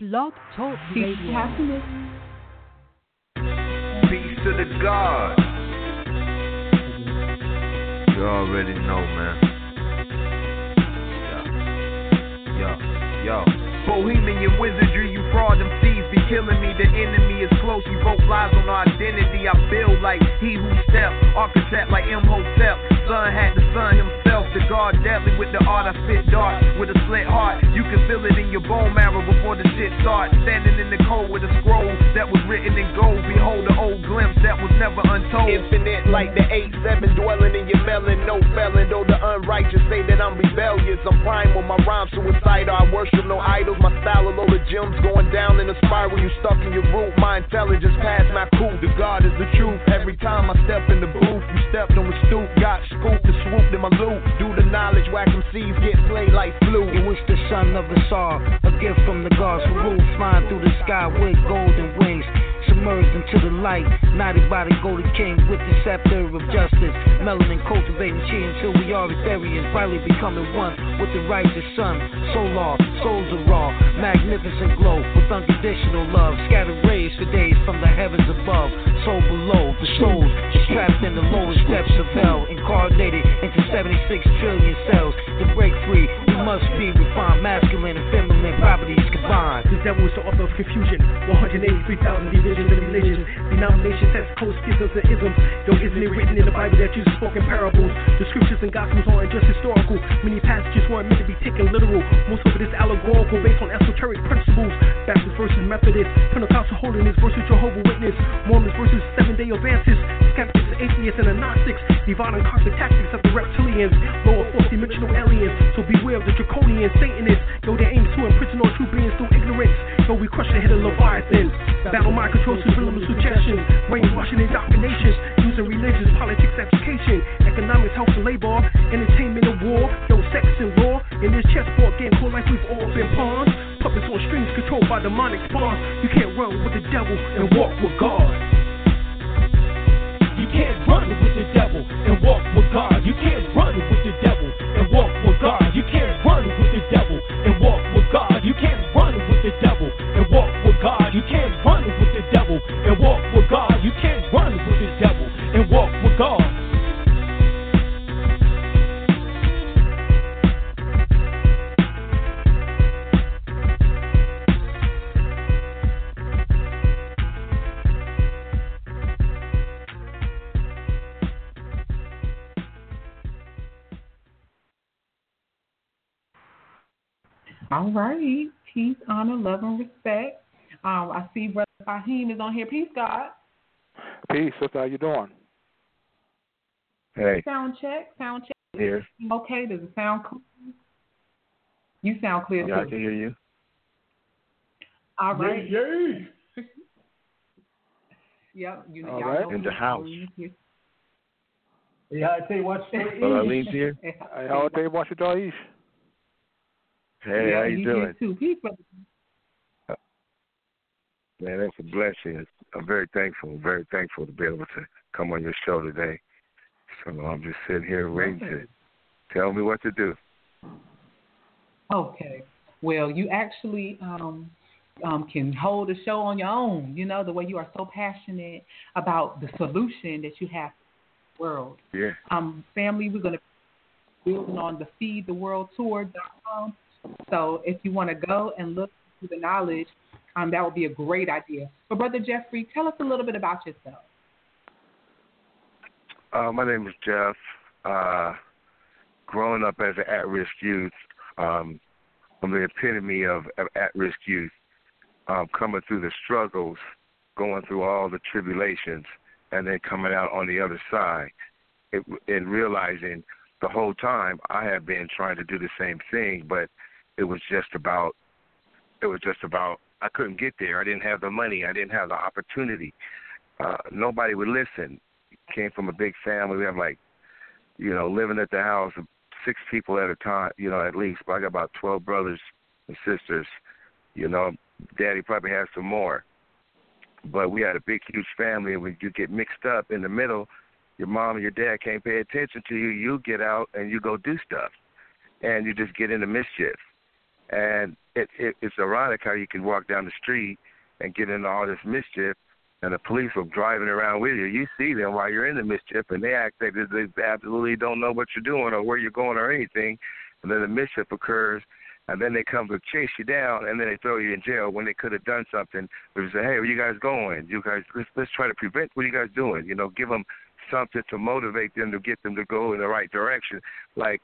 Blog Talk Radio. Peace to the God. You already know, man. Yo. Bohemian wizardry, you fraud them thieves be killing me. The enemy is close, we both lies on our identity. I build like he who steps, architect like M.O.S.E.P. Son had the son himself, the guard deadly with the art. I spit dark with a slit heart. You can feel it in your bone marrow before the shit starts. Standing in the cold with a scroll that was written in gold. Behold the old glimpse that was never untold. Infinite like the 8-7 dwelling in your melon. No felon, though the unrighteous say that I'm rebellious. I'm primal, my rhymes suicidal. I worship no idols. My style a load of gems going down in a spiral. You stuck in your root. My intelligence past my cool. The God is the truth. Every time I step in the booth, you stepped on the stoop. Got scooped and swooped in my loop. Do the knowledge, whack them seeds, get played like flu. In which the son of a saw, a gift from the gods, roof flying through the sky with golden wings. Submerged into the light, naughty body golden king with the scepter of justice. Melanin cultivating chi until we are Ethereans, finally becoming one with the righteous sun. Solar, souls are raw. Magnificent glow with unconditional love. Scattered rays for days from the heavens above. Soul below, the souls trapped in the lowest depths of hell. Incarnated into 76 trillion cells. To break free, we must be refined. Masculine and feminine properties combined. The devil is the author of confusion. 183,000 divisions and religions. Denominations, sets, codes, schisms, and isms. Though isn't it written in the Bible that Jesus spoke in parables? The scriptures and gospels aren't just historical. Many passages weren't meant to be taken literal. Most of it is allegorical, based on esoteric principles. Baptist versus Methodist, Pentecostal holiness versus Jehovah's Witness, Mormons versus 7-day Adventists, skeptics, atheists, and agnostics, divine and cosmic tactics of the reptilians, lower fourth-dimensional aliens. So beware of the draconian Satanists, though they aim to imprison all true beings through ignorance. Though we crush the head of Leviathan, battle mind control through willful suggestion, brainwashing indoctrinations, using religions, politics, education, economics, health and labor, entertainment and war, though sex and war. In this chessboard game called life, we've all been pawns. Puppets on strings controlled by demonic spawns. You can't run with the devil and walk with God. You can't run with the devil and walk with God. You can't run with the devil and walk with God. You can't run with the devil and walk with God. You can't run with the devil and walk with God. You can't run with the devil and walk with God. You can't run with the devil and walk with God. All right. Peace, honor, love, and respect. I see Brother Fahim is on here. Peace, God. Peace, sister. How you doing? Hey. Sound check. Here. Okay, does it sound clear? You sound clear, too. Yeah, I can hear you. All right. Yay. Yep. You know, all right. Know in the house. Yeah, I say watch the East. Brother Eileen's here. I say watch the East. Hey, yeah, how you doing? Man, that's a blessing. I'm very thankful to be able to come on your show today. So I'm just sitting here waiting to tell me what to do. Okay. Well, you actually can hold a show on your own, you know, the way you are so passionate about the solution that you have for the world. Yeah. Family, we're going to be building on the Feed the World Tour.com. So if you want to go and look through the knowledge, that would be a great idea. But Brother Jeffrey, tell us a little bit about yourself. My name is Jeff. Growing up as an at-risk youth, I'm the epitome of at-risk youth. Coming through the struggles, going through all the tribulations, and then coming out on the other side and realizing the whole time I have been trying to do the same thing, but it was just about, I couldn't get there. I didn't have the money. I didn't have the opportunity. Nobody would listen. Came from a big family. I'm like, you know, living at the house, 6 people at a time, you know, at least. But I got about 12 brothers and sisters. You know, Daddy probably has some more. But we had a big, huge family. And when you get mixed up in the middle, your mom and your dad can't pay attention to you. You get out and you go do stuff. And you just get into mischief. And it's ironic how you can walk down the street and get into all this mischief, and the police are driving around with you. You see them while you're in the mischief, and they act like they absolutely don't know what you're doing or where you're going or anything. And then the mischief occurs, and then they come to chase you down, and then they throw you in jail when they could have done something. They say, hey, where you guys going? You guys, let's try to prevent what you guys doing. You know, give them something to motivate them to get them to go in the right direction, like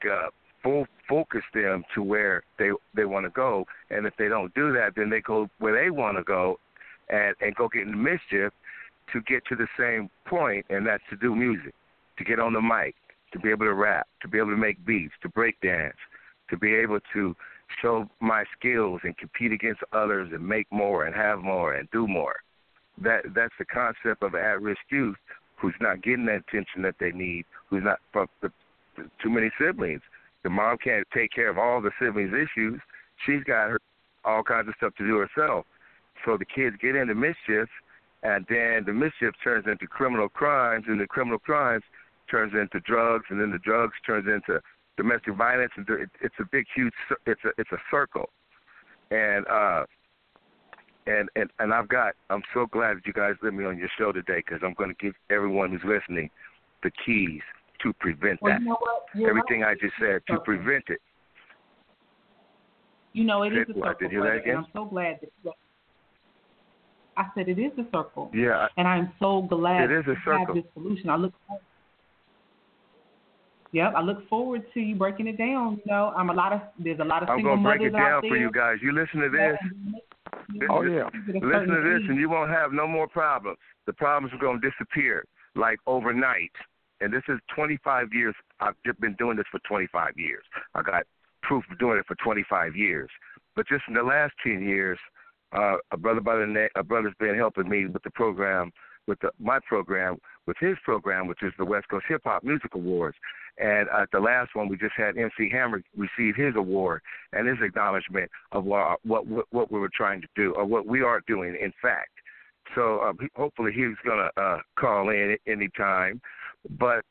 focus them to where they want to go. And if they don't do that, then they go where they want to go and go get in the mischief to get to the same point, and that's to do music, to get on the mic, to be able to rap, to be able to make beats, to break dance, to be able to show my skills and compete against others and make more and have more and do more. That's the concept of at-risk youth who's not getting that attention that they need, who's not from too many siblings. The mom can't take care of all the siblings' issues. She's got all kinds of stuff to do herself. So the kids get into mischief, and then the mischief turns into criminal crimes, and the criminal crimes turns into drugs, and then the drugs turns into domestic violence, and it's a big, huge, it's a circle. And I'm so glad that you guys let me on your show today, because I'm going to give everyone who's listening the keys to prevent that. You know what? Everything I just said to prevent it. You know, it is a circle. Did you hear that again? I'm so glad that I said it is a circle. Yeah. And I'm so glad it is a circle. Have this solution. I look forward to you breaking it down. You know, there's a lot of single mothers out there. I'm going to break it down for you guys. You listen to this. Oh, yeah. Listen to this, and you won't have no more problems. The problems are going to disappear, like overnight. And this is 25 years. I've been doing this for 25 years. I got proof of doing it for 25 years. But just in the last 10 years, a brother's been helping me with the program, with his program, which is the West Coast Hip Hop Music Awards. And at the last one, we just had MC Hammer receive his award and his acknowledgement of what we were trying to do, or what we are doing, in fact. So hopefully he's going to call in at any time. But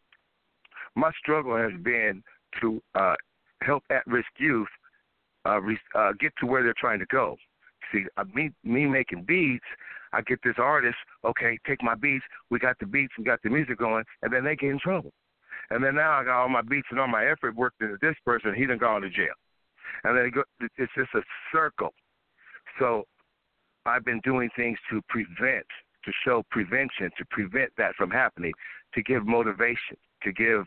my struggle has been to help at-risk youth get to where they're trying to go. See, me making beats, I get this artist, okay, take my beats. We got the beats, we got the music going, and then they get in trouble. And then now I got all my beats and all my effort worked into this person. He done gone to jail. And then it's just a circle. So I've been doing things to show prevention, to prevent that from happening, to give motivation, to give,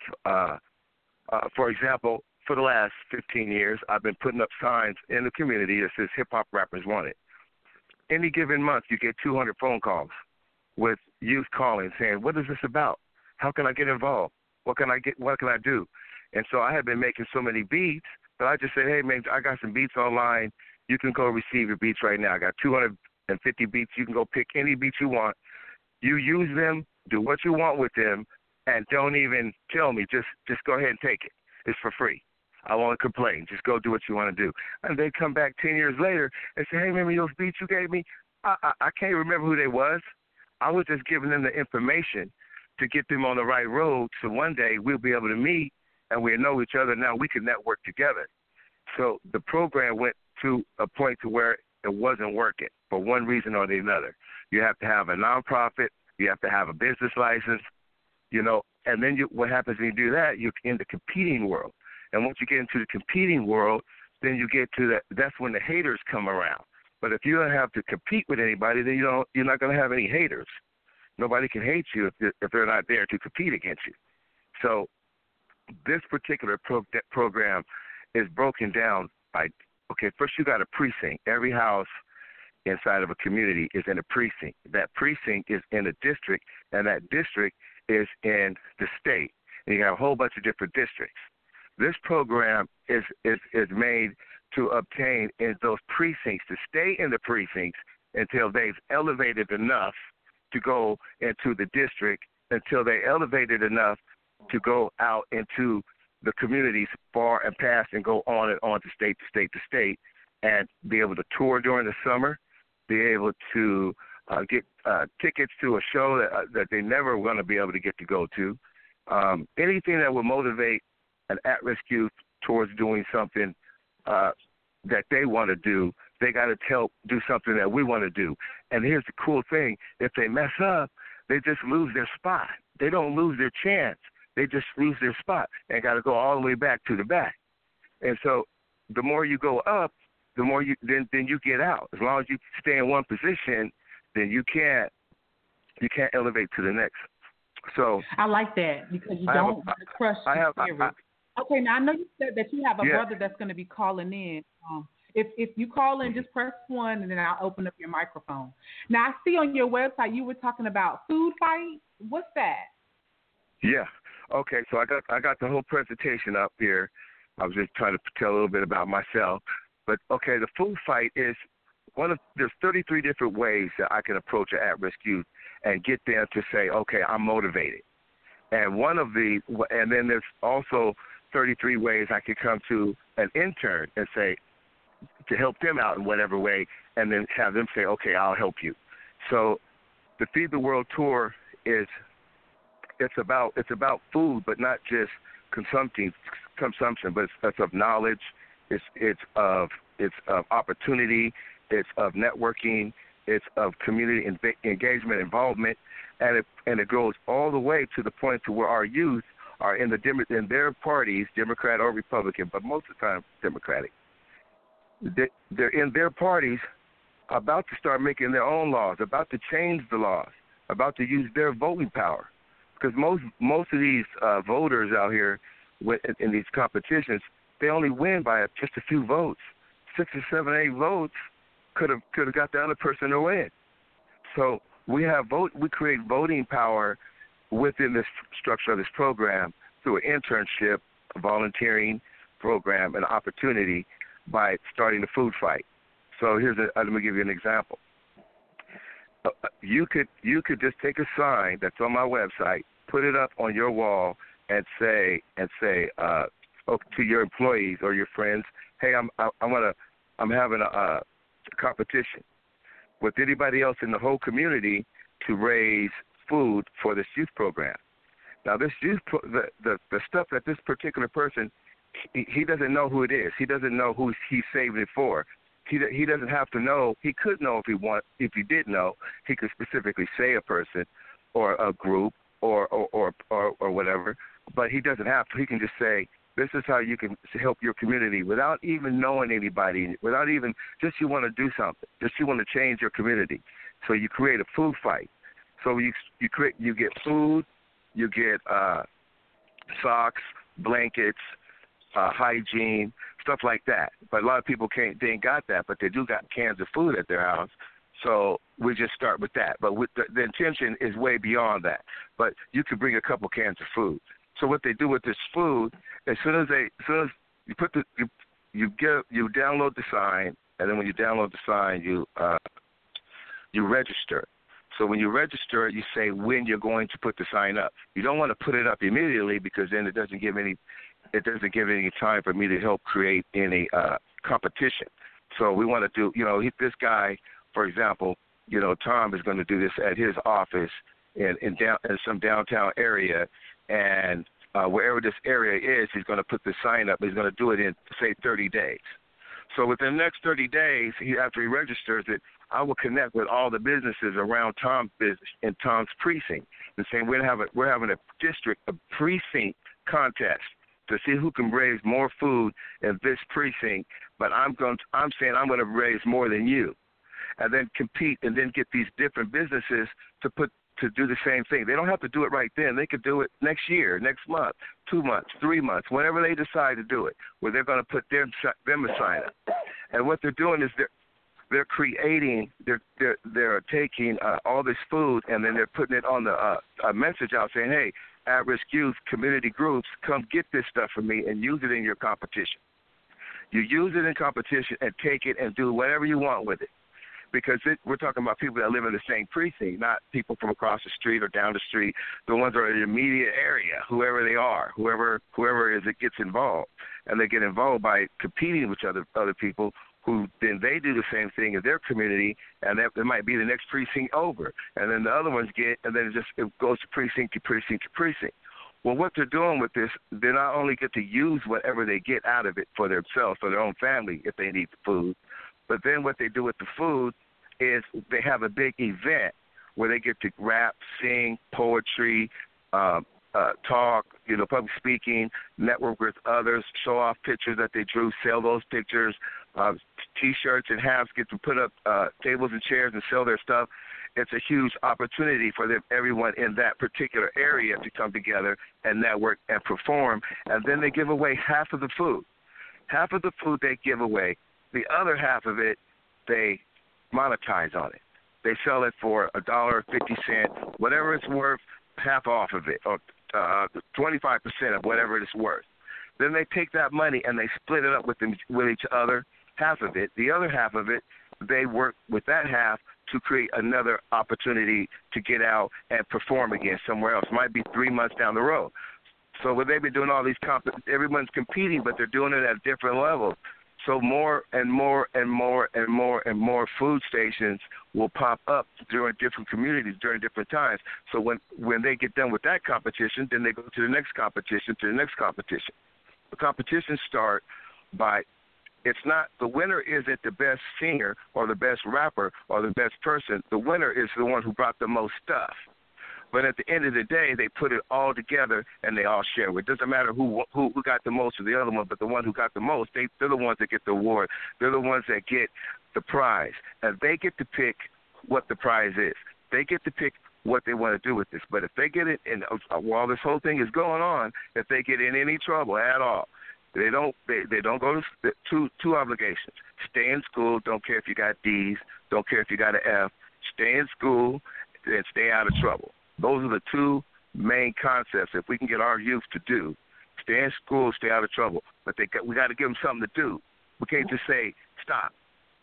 for example, for the last 15 years, I've been putting up signs in the community that says hip-hop rappers want it. Any given month, you get 200 phone calls with youth calling saying, what is this about? How can I get involved? What can I do? And so I had been making so many beats that I just said, hey, man, I got some beats online. You can go receive your beats right now. I got 250 beats. You can go pick any beats you want. You use them, do what you want with them, and don't even tell me. Just go ahead and take it. It's for free. I won't complain. Just go do what you want to do. And they come back 10 years later and say, hey, remember those beats you gave me? I can't remember who they was. I was just giving them the information to get them on the right road, so one day we'll be able to meet and we'll know each other. Now we can network together. So the program went to a point to where it wasn't working for one reason or the another. You have to have a nonprofit, you have to have a business license, you know, and then what happens when you do that, you're in the competing world. And once you get into the competing world, then you get to that's when the haters come around. But if you don't have to compete with anybody, then you're not going to have any haters. Nobody can hate you if they're not there to compete against you. So this particular program is broken down by, okay, first you got a precinct. Every house inside of a community is in a precinct. That precinct is in a district, and that district is in the state. And you have a whole bunch of different districts. This program is made to obtain in those precincts, to stay in the precincts until they've elevated enough to go into the district, until they elevated enough to go out into the communities far and past and go on and on to state to state to state, and be able to tour during the summer, be able to get tickets to a show that they never were going to be able to get to go to. Anything that would motivate an at-risk youth towards doing something that they want to do, they got to do something that we want to do. And here's the cool thing. If they mess up, they just lose their spot. They don't lose their chance. They just lose their spot and got to go all the way back to the back. And so the more you go up, the more you then you get out. As long as you stay in one position, then you can't elevate to the next. So I like that because you don't want to crush your spirit. Okay, now I know you said that you have a brother that's going to be calling in. If you call in, just press one, and then I'll open up your microphone. Now I see on your website you were talking about food fight. What's that? Yeah. Okay. So I got the whole presentation up here. I was just trying to tell a little bit about myself. But okay, the food fight is there's 33 different ways that I can approach an at-risk youth and get them to say, okay, I'm motivated. And then there's also 33 ways I could come to an intern and say, to help them out in whatever way, and then have them say, okay, I'll help you. So the Feed the World Tour is, it's about food, but not just consumption, but it's of knowledge. It's of opportunity. It's of networking. It's of community engagement, involvement, and it goes all the way to the point to where our youth are in their parties, Democrat or Republican, but most of the time Democratic. They're in their parties, about to start making their own laws, about to change the laws, about to use their voting power, because most of these voters out here in these competitions, they only win by just a few votes. 6 or 7 or 8 votes could have got the other person to win. So we create voting power within this structure of this program through an internship, a volunteering program, an opportunity by starting the food fight. So let me give you an example. You could just take a sign that's on my website, put it up on your wall, and say to your employees or your friends, hey, I'm having a competition with anybody else in the whole community to raise food for this youth program. Now, this the stuff that this particular person, he doesn't know who it is. He doesn't know who he's saving it for. He doesn't have to know. He could know if he did know. He could specifically say a person or a group or whatever. But he doesn't have to. He can just say, this is how you can help your community without even knowing anybody, without even just you want to do something, just you want to change your community. So you create a food fight. So you get food, you get socks, blankets, hygiene, stuff like that. But a lot of people they ain't got that, but they do got cans of food at their house. So we just start with that. But the intention is way beyond that. But you could bring a couple cans of food. So what they do with this food, as soon as you put you download the sign, and then when you download the sign, you register. So when you register, you say when you're going to put the sign up. You don't want to put it up immediately because then it doesn't give any time for me to help create any competition. So we want to do, this guy, for example, Tom is going to do this at his office in some downtown area. And wherever this area is, he's going to put the sign up. He's going to do it in, say, 30 days. So within the next 30 days, after he registers it, I will connect with all the businesses around Tom's business in Tom's precinct and say we're having a district, a precinct contest to see who can raise more food in this precinct. But I'm saying I'm going to raise more than you, and then compete and then get these different businesses to do the same thing. They don't have to do it right then. They could do it next year, next month, 2 months, 3 months, whenever they decide to do it, where they're going to put them a sign up. And what they're doing is they're creating, they're taking all this food and then they're putting it on a message out saying, hey, at-risk youth, community groups, come get this stuff from me and use it in your competition. You use it in competition and take it and do whatever you want with it. Because we're talking about people that live in the same precinct, not people from across the street or down the street. The ones that are in the immediate area, whoever they are, whoever is, it gets involved, and they get involved by competing with other people who then they do the same thing in their community, and that it might be the next precinct over, and then the other ones get, and then it goes to precinct to precinct to precinct. Well, what they're doing with this, they not only get to use whatever they get out of it for themselves or their own family if they need the food, but then what they do with the food is they have a big event where they get to rap, sing, poetry, talk, public speaking, network with others, show off pictures that they drew, sell those pictures, T-shirts and hats, get to put up tables and chairs and sell their stuff. It's a huge opportunity for them, everyone in that particular area to come together and network and perform. And then they give away half of the food. Half of the food they give away. The other half of it, they monetize on it. They sell it for $1.50, whatever it's worth, half off of it, or 25% of whatever it's worth. Then they take that money and they split it up with each other, half of it. The other half of it, they work with that half to create another opportunity to get out and perform again somewhere else. It might be 3 months down the road. So what they've been doing, all these everyone's competing, but they're doing it at different levels. So more and more and more and more and more food stations will pop up during different communities during different times. So when they get done with that competition, then they go to the next competition, to the next competition. The competitions start by it's not the winner isn't the best singer or the best rapper or the best person. The winner is the one who brought the most stuff. But at the end of the day, they put it all together and they all share it. It doesn't matter who got the most or the other one, but the one who got the most, they're the ones that get the award. They're the ones that get the prize. And they get to pick what the prize is. They get to pick what they want to do with this. But if they get it, and while this whole thing is going on, if they get in any trouble at all, They don't go to two obligations. Stay in school. Don't care if you got D's. Don't care if you got an F. Stay in school and stay out of trouble. Those are the two main concepts. If we can get our youth to do, stay in school, stay out of trouble. But we got to give them something to do. We can't just say, stop.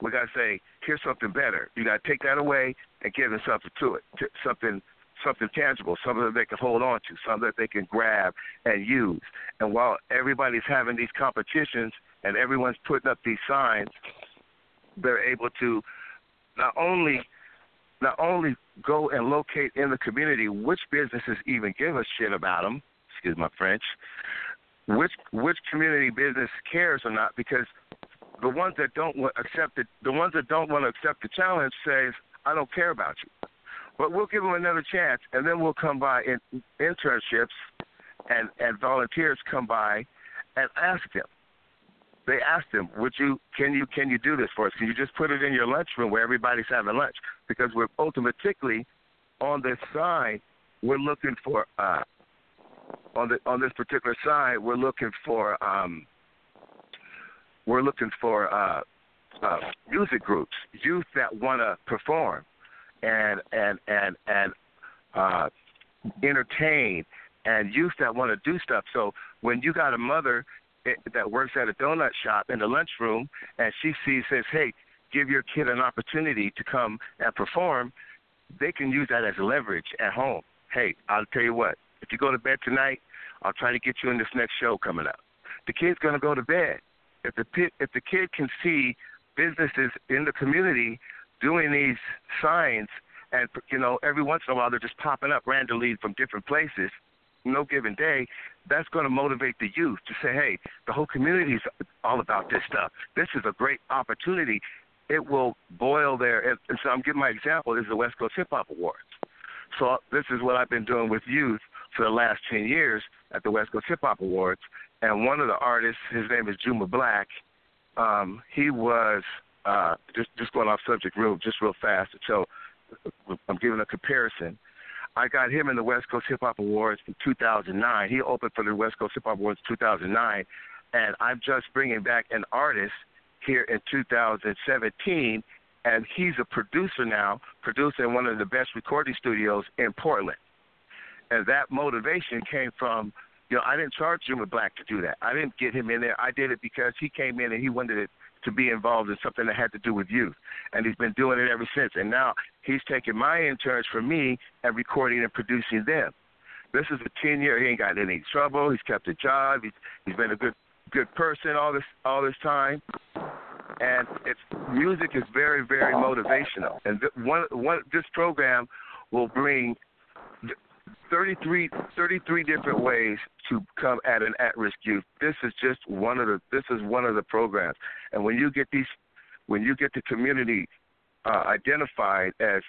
We got to say, here's something better. You got to take that away and give them something to it, something tangible, something that they can hold on to, something that they can grab and use. And while everybody's having these competitions and everyone's putting up these signs, they're able to not only go and locate in the community, which businesses even give a shit about them, excuse my French, which community business cares or not, because the ones that don't want to accept the challenge says, I don't care about you. But we'll give them another chance, and then we'll come by in internships, and volunteers come by and ask them. They ask them, can you do this for us? Can you just put it in your lunchroom where everybody's having lunch? Because we're ultimately on this side, we're looking for music groups, youth that want to perform and entertain, and youth that want to do stuff. So when you got a mother that works at a donut shop in the lunchroom, and she says, hey, give your kid an opportunity to come and perform, they can use that as leverage at home. Hey, I'll tell you what, if you go to bed tonight, I'll try to get you in this next show coming up. The kid's going to go to bed. If the kid can see businesses in the community doing these signs, and every once in a while they're just popping up randomly from different places, no given day, that's going to motivate the youth to say, hey, the whole community is all about this stuff. This is a great opportunity. It will boil there. And so I'm giving my example is the West Coast Hip Hop Awards. So this is what I've been doing with youth for the last 10 years at the West Coast Hip Hop Awards. And one of the artists, his name is Juma Black. He was just going off subject real fast. So I'm giving a comparison. I got him in the West Coast Hip Hop Awards in 2009. He opened for the West Coast Hip Hop Awards in 2009, and I'm just bringing back an artist here in 2017, and he's a producer now, producing one of the best recording studios in Portland. And that motivation came from, I didn't charge Juma Black to do that. I didn't get him in there. I did it because he came in and he wanted it to be involved in something that had to do with youth. And he's been doing it ever since. And now he's taking my interns from me and recording and producing them. This is a 10-year. He ain't got any trouble. He's kept a job. He's been a good person all this time. And music is very, very motivational. And this program will bring 33 different ways to come at an at-risk youth. This is just one of the. This is one of the programs. And when you get these, when you get the community identified as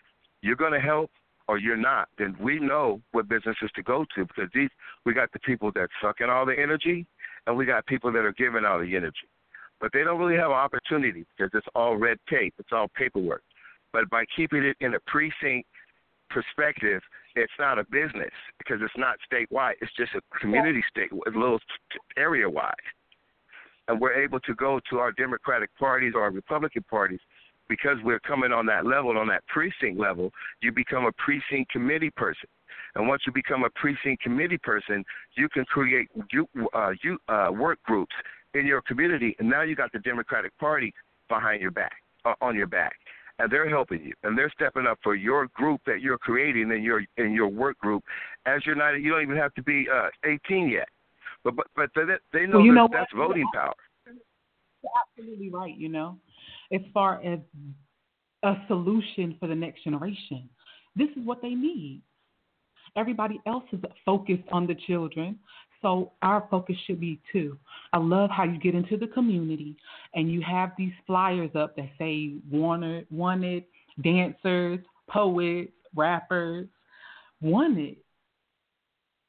you're going to help or you're not, then we know what businesses to go to, because these, we got the people that suck in all the energy, and we got people that are giving all the energy, but they don't really have an opportunity because it's all red tape, it's all paperwork. But by keeping it in a precinct perspective, it's not a business because it's not statewide. It's just a community state, a little area-wide. And we're able to go to our Democratic parties or our Republican parties because we're coming on that level, on that precinct level. You become a precinct committee person. And once you become a precinct committee person, you can create work groups in your community. And now you got the Democratic Party behind your back, on your back. And they're helping you, and they're stepping up for your group that you're creating in your work group. As you're not, you don't even have to be 18 yet, but they know, well, that, know that's what? Voting you're power. You're absolutely right. You know, as far as a solution for the next generation, this is what they need. Everybody else is focused on the children, so our focus should be too. I love how you get into the community and you have these flyers up that say wanted dancers, poets, rappers, wanted,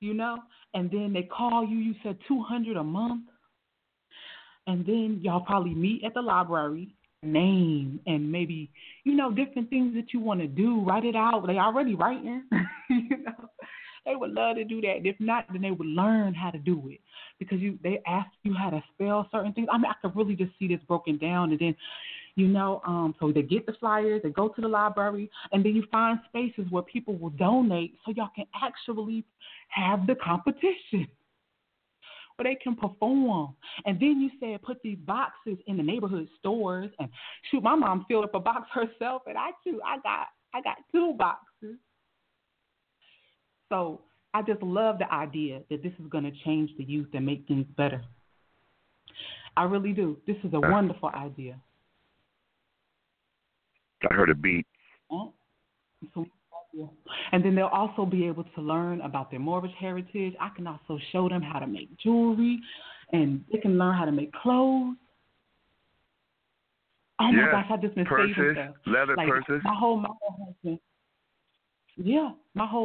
you know, and then they call you, you said $200 a month, and then y'all probably meet at the library, name and maybe, you know, different things that you want to do, write it out. They already writing, you know. They would love to do that. If not, then they would learn how to do it because they ask you how to spell certain things. I mean, I could really just see this broken down. And then, you know, so they get the flyers, they go to the library, and then you find spaces where people will donate so y'all can actually have the competition where they can perform. And then you said put these boxes in the neighborhood stores. And shoot, my mom filled up a box herself, and I got two boxes. So I just love the idea that this is going to change the youth and make things better. I really do. This is a wonderful idea. I heard a beat. And then they'll also be able to learn about their Moorish heritage. I can also show them how to make jewelry, and they can learn how to make clothes. Oh, my gosh, I just been saving stuff. Leather purses. My whole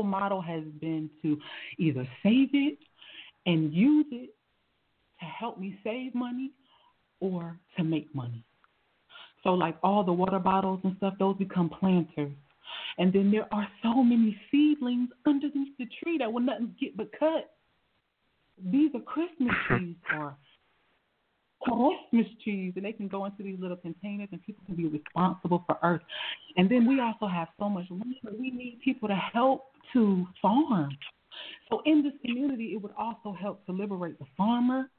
motto has been to either save it and use it to help me save money or to make money. So like all the water bottles and stuff, those become planters. And then there are so many seedlings underneath the tree that will nothing get but cut. These are Christmas trees or Christmas trees, and they can go into these little containers, and people can be responsible for Earth. And then we also have so much land, but we need people to help to farm. So in this community, it would also help to liberate the farmer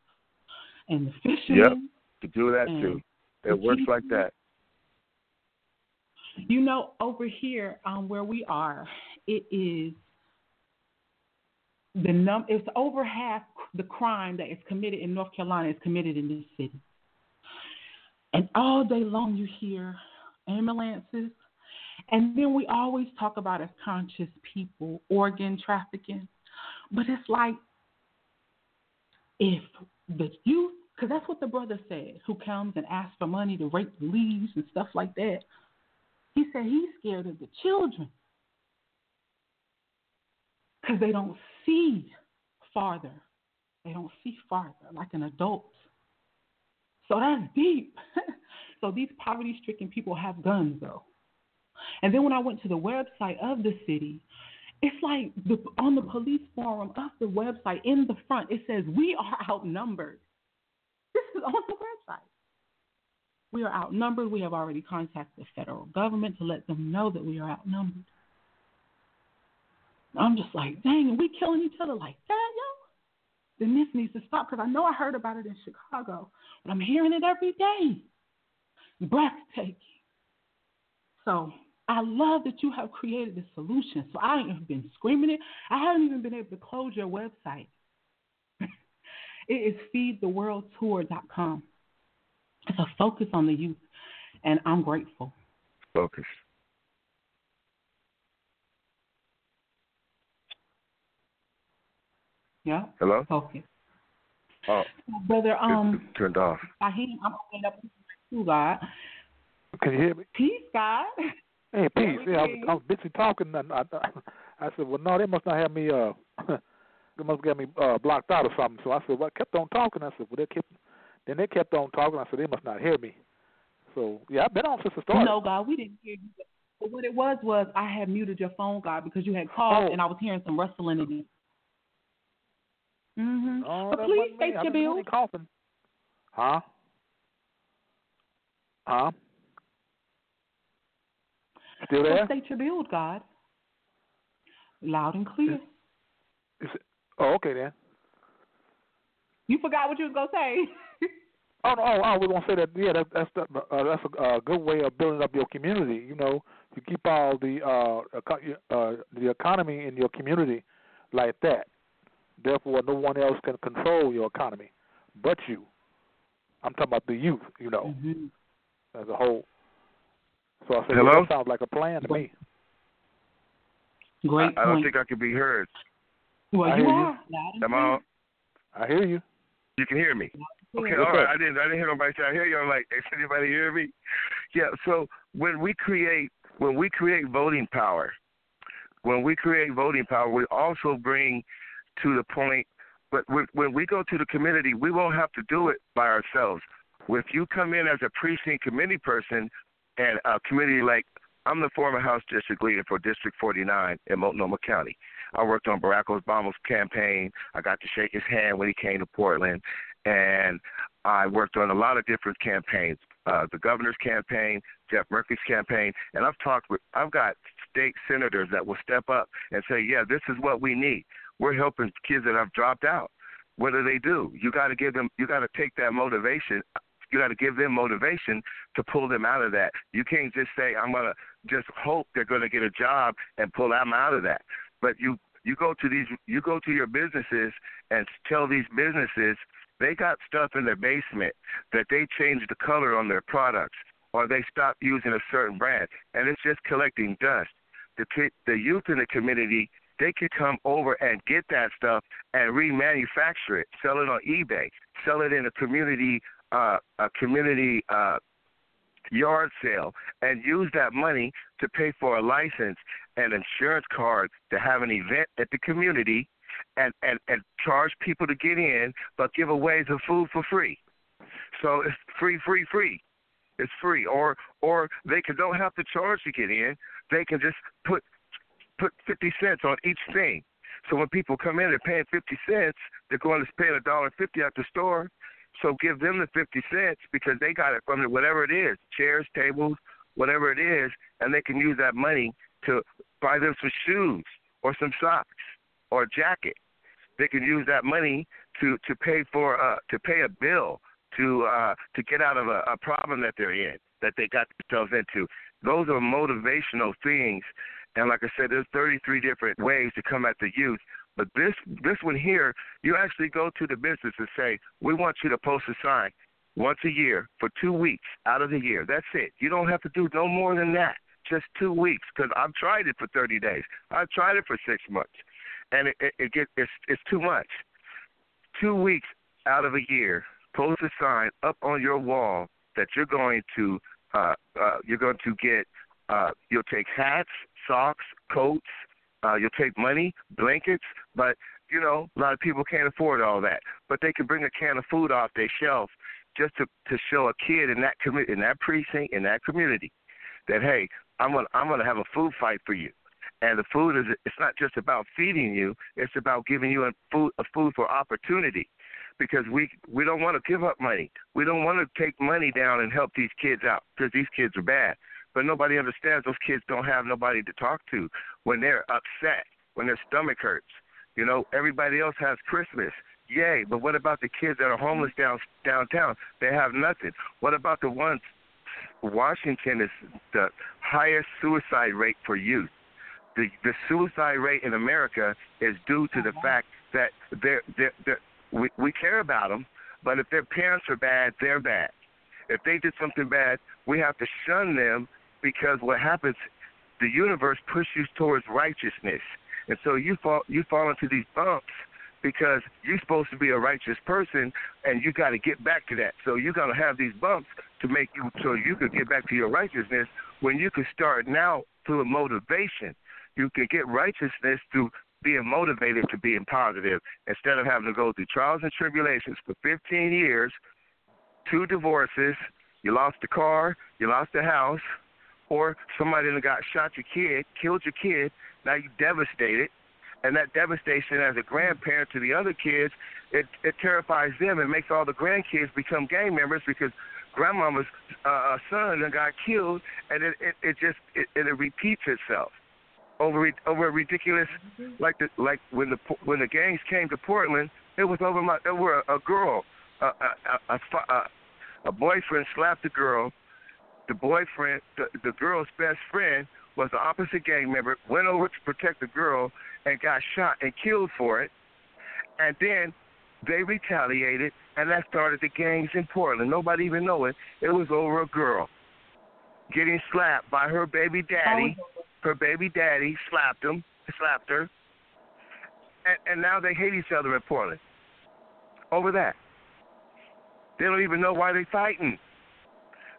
and the fisherman. Yep, to do that too. It works like that. You know, over here where we are, it is it's over half the crime that is committed in North Carolina is committed in this city. And all day long you hear ambulances. And then we always talk about as conscious people, organ trafficking. But it's like if the youth, because that's what the brother said, who comes and asks for money to rake the leaves and stuff like that. He said he's scared of the children because they don't see farther. They don't see farther like an adult. So that's deep. So these poverty-stricken people have guns, though. And then when I went to the website of the city, it's like on the police forum of the website, in the front, it says, "We are outnumbered." This is on the website. We are outnumbered. We have already contacted the federal government to let them know that we are outnumbered. I'm just like, dang, are we killing each other like that, yo? Then this needs to stop, because I know I heard about it in Chicago, but I'm hearing it every day. Breathtaking. So I love that you have created this solution. So I ain't been screaming it. I haven't even been able to close your website. It is feedtheworldtour.com. It's a focus on the youth, and I'm grateful. Focus. Yeah. Hello? Okay. Oh. Brother, it's turned off. Fahim, I'm opening up to God. Can you hear me? Peace, God. Hey, peace. Yeah, I was busy talking. And I said, well, no, they must not have me. They must have me blocked out or something. So I said, well, I kept on talking. I said, well, they kept on talking. I said, they must not hear me. So yeah, I've been on since the start. No, God, we didn't hear you. But what it was I had muted your phone, God, because you had called and I was hearing some rustling in you. Mm-hmm. Oh, but please state your bill. Coughing. Huh? Huh? Still there? State your bill, God. Loud and clear. Okay then. You forgot what you was gonna say. I was gonna say that. Yeah, that's a good way of building up your community. You know, you keep all the economy in your community like that. Therefore, no one else can control your economy but you. I'm talking about the youth, you know, as a whole. So I said, hello? That sounds like a plan to me. Great. I don't think I can be heard. Well, you are. I hear you. You can hear me. Okay, all right. I didn't hear nobody say I hear you. I'm like, is anybody hear me? Yeah. So when we create voting power, we also bring to the point. But when we go to the community, we won't have to do it by ourselves. If you come in as a precinct committee person and a committee like I'm the former House District Leader for District 49 in Multnomah County. I worked on Barack Obama's campaign. I got to shake his hand when he came to Portland. And I worked on a lot of different campaigns, the governor's campaign, Jeff Merkley's campaign. And I've got state senators that will step up and say, yeah, this is what we need. We're helping kids that have dropped out. What do? You got to take that motivation. You got to give them motivation to pull them out of that. You can't just say, I'm going to just hope they're going to get a job and pull them out of that. But you go to your businesses and tell these businesses they got stuff in their basement that they changed the color on their products or they stopped using a certain brand, and it's just collecting dust. The youth in the community, they could come over and get that stuff and remanufacture it, sell it on eBay, sell it in a community yard sale, and use that money to pay for a license and insurance card to have an event at the community and charge people to get in, but give away the food for free. So it's free. It's free. Or they don't have to charge to get in. They can just put 50 cents on each thing. So when people come in, they're paying 50 cents. They're going to pay $1.50 at the store. So give them the 50 cents because they got it from whatever it is, chairs, tables, whatever it is, and they can use that money to buy them some shoes or some socks or a jacket. They can use that money to pay a bill, to get out of a problem that they're in, that they got themselves into. Those are motivational things. And like I said, there's 33 different ways to come at the youth. But this one here, you actually go to the business and say, we want you to post a sign once a year for 2 weeks out of the year. That's it. You don't have to do no more than that, just 2 weeks, because I've tried it for 30 days. I've tried it for 6 months, and it's too much. 2 weeks out of a year, post a sign up on your wall that you're going to get you'll take hats, socks, coats. You'll take money, blankets, but, you know, a lot of people can't afford all that. But they can bring a can of food off their shelf just to show a kid in that precinct, in that community, that, hey, I'm gonna have a food fight for you. And the food it's not just about feeding you. It's about giving you a food for opportunity, because we don't want to give up money. We don't want to take money down and help these kids out, because these kids are bad. But nobody understands those kids don't have nobody to talk to when they're upset, when their stomach hurts. You know, everybody else has Christmas. Yay, but what about the kids that are homeless downtown? They have nothing. What about the ones? Washington is the highest suicide rate for youth. The suicide rate in America is due to the fact that we care about them, but if their parents are bad, they're bad. If they did something bad, we have to shun them, because what happens, the universe pushes towards righteousness. And so you fall into these bumps because you're supposed to be a righteous person, and you got to get back to that. So you're going to have these bumps to make you so you could get back to your righteousness when you can start now through a motivation. You can get righteousness through being motivated to being positive instead of having to go through trials and tribulations for 15 years, 2 divorces, you lost the car, you lost the house, or somebody that got shot your kid, killed your kid, now you're devastated. And that devastation as a grandparent to the other kids, it terrifies them and makes all the grandkids become gang members because grandmama's son got killed, and it repeats itself over a ridiculous, like when the gangs came to Portland, it was over a girl, a boyfriend slapped a girl, the girl's best friend was the opposite gang member, went over to protect the girl and got shot and killed for it. And then they retaliated, and that started the gangs in Portland. Nobody even know it. It was over a girl getting slapped by her baby daddy. Her baby daddy slapped her. And now they hate each other in Portland over that. They don't even know why they're fighting.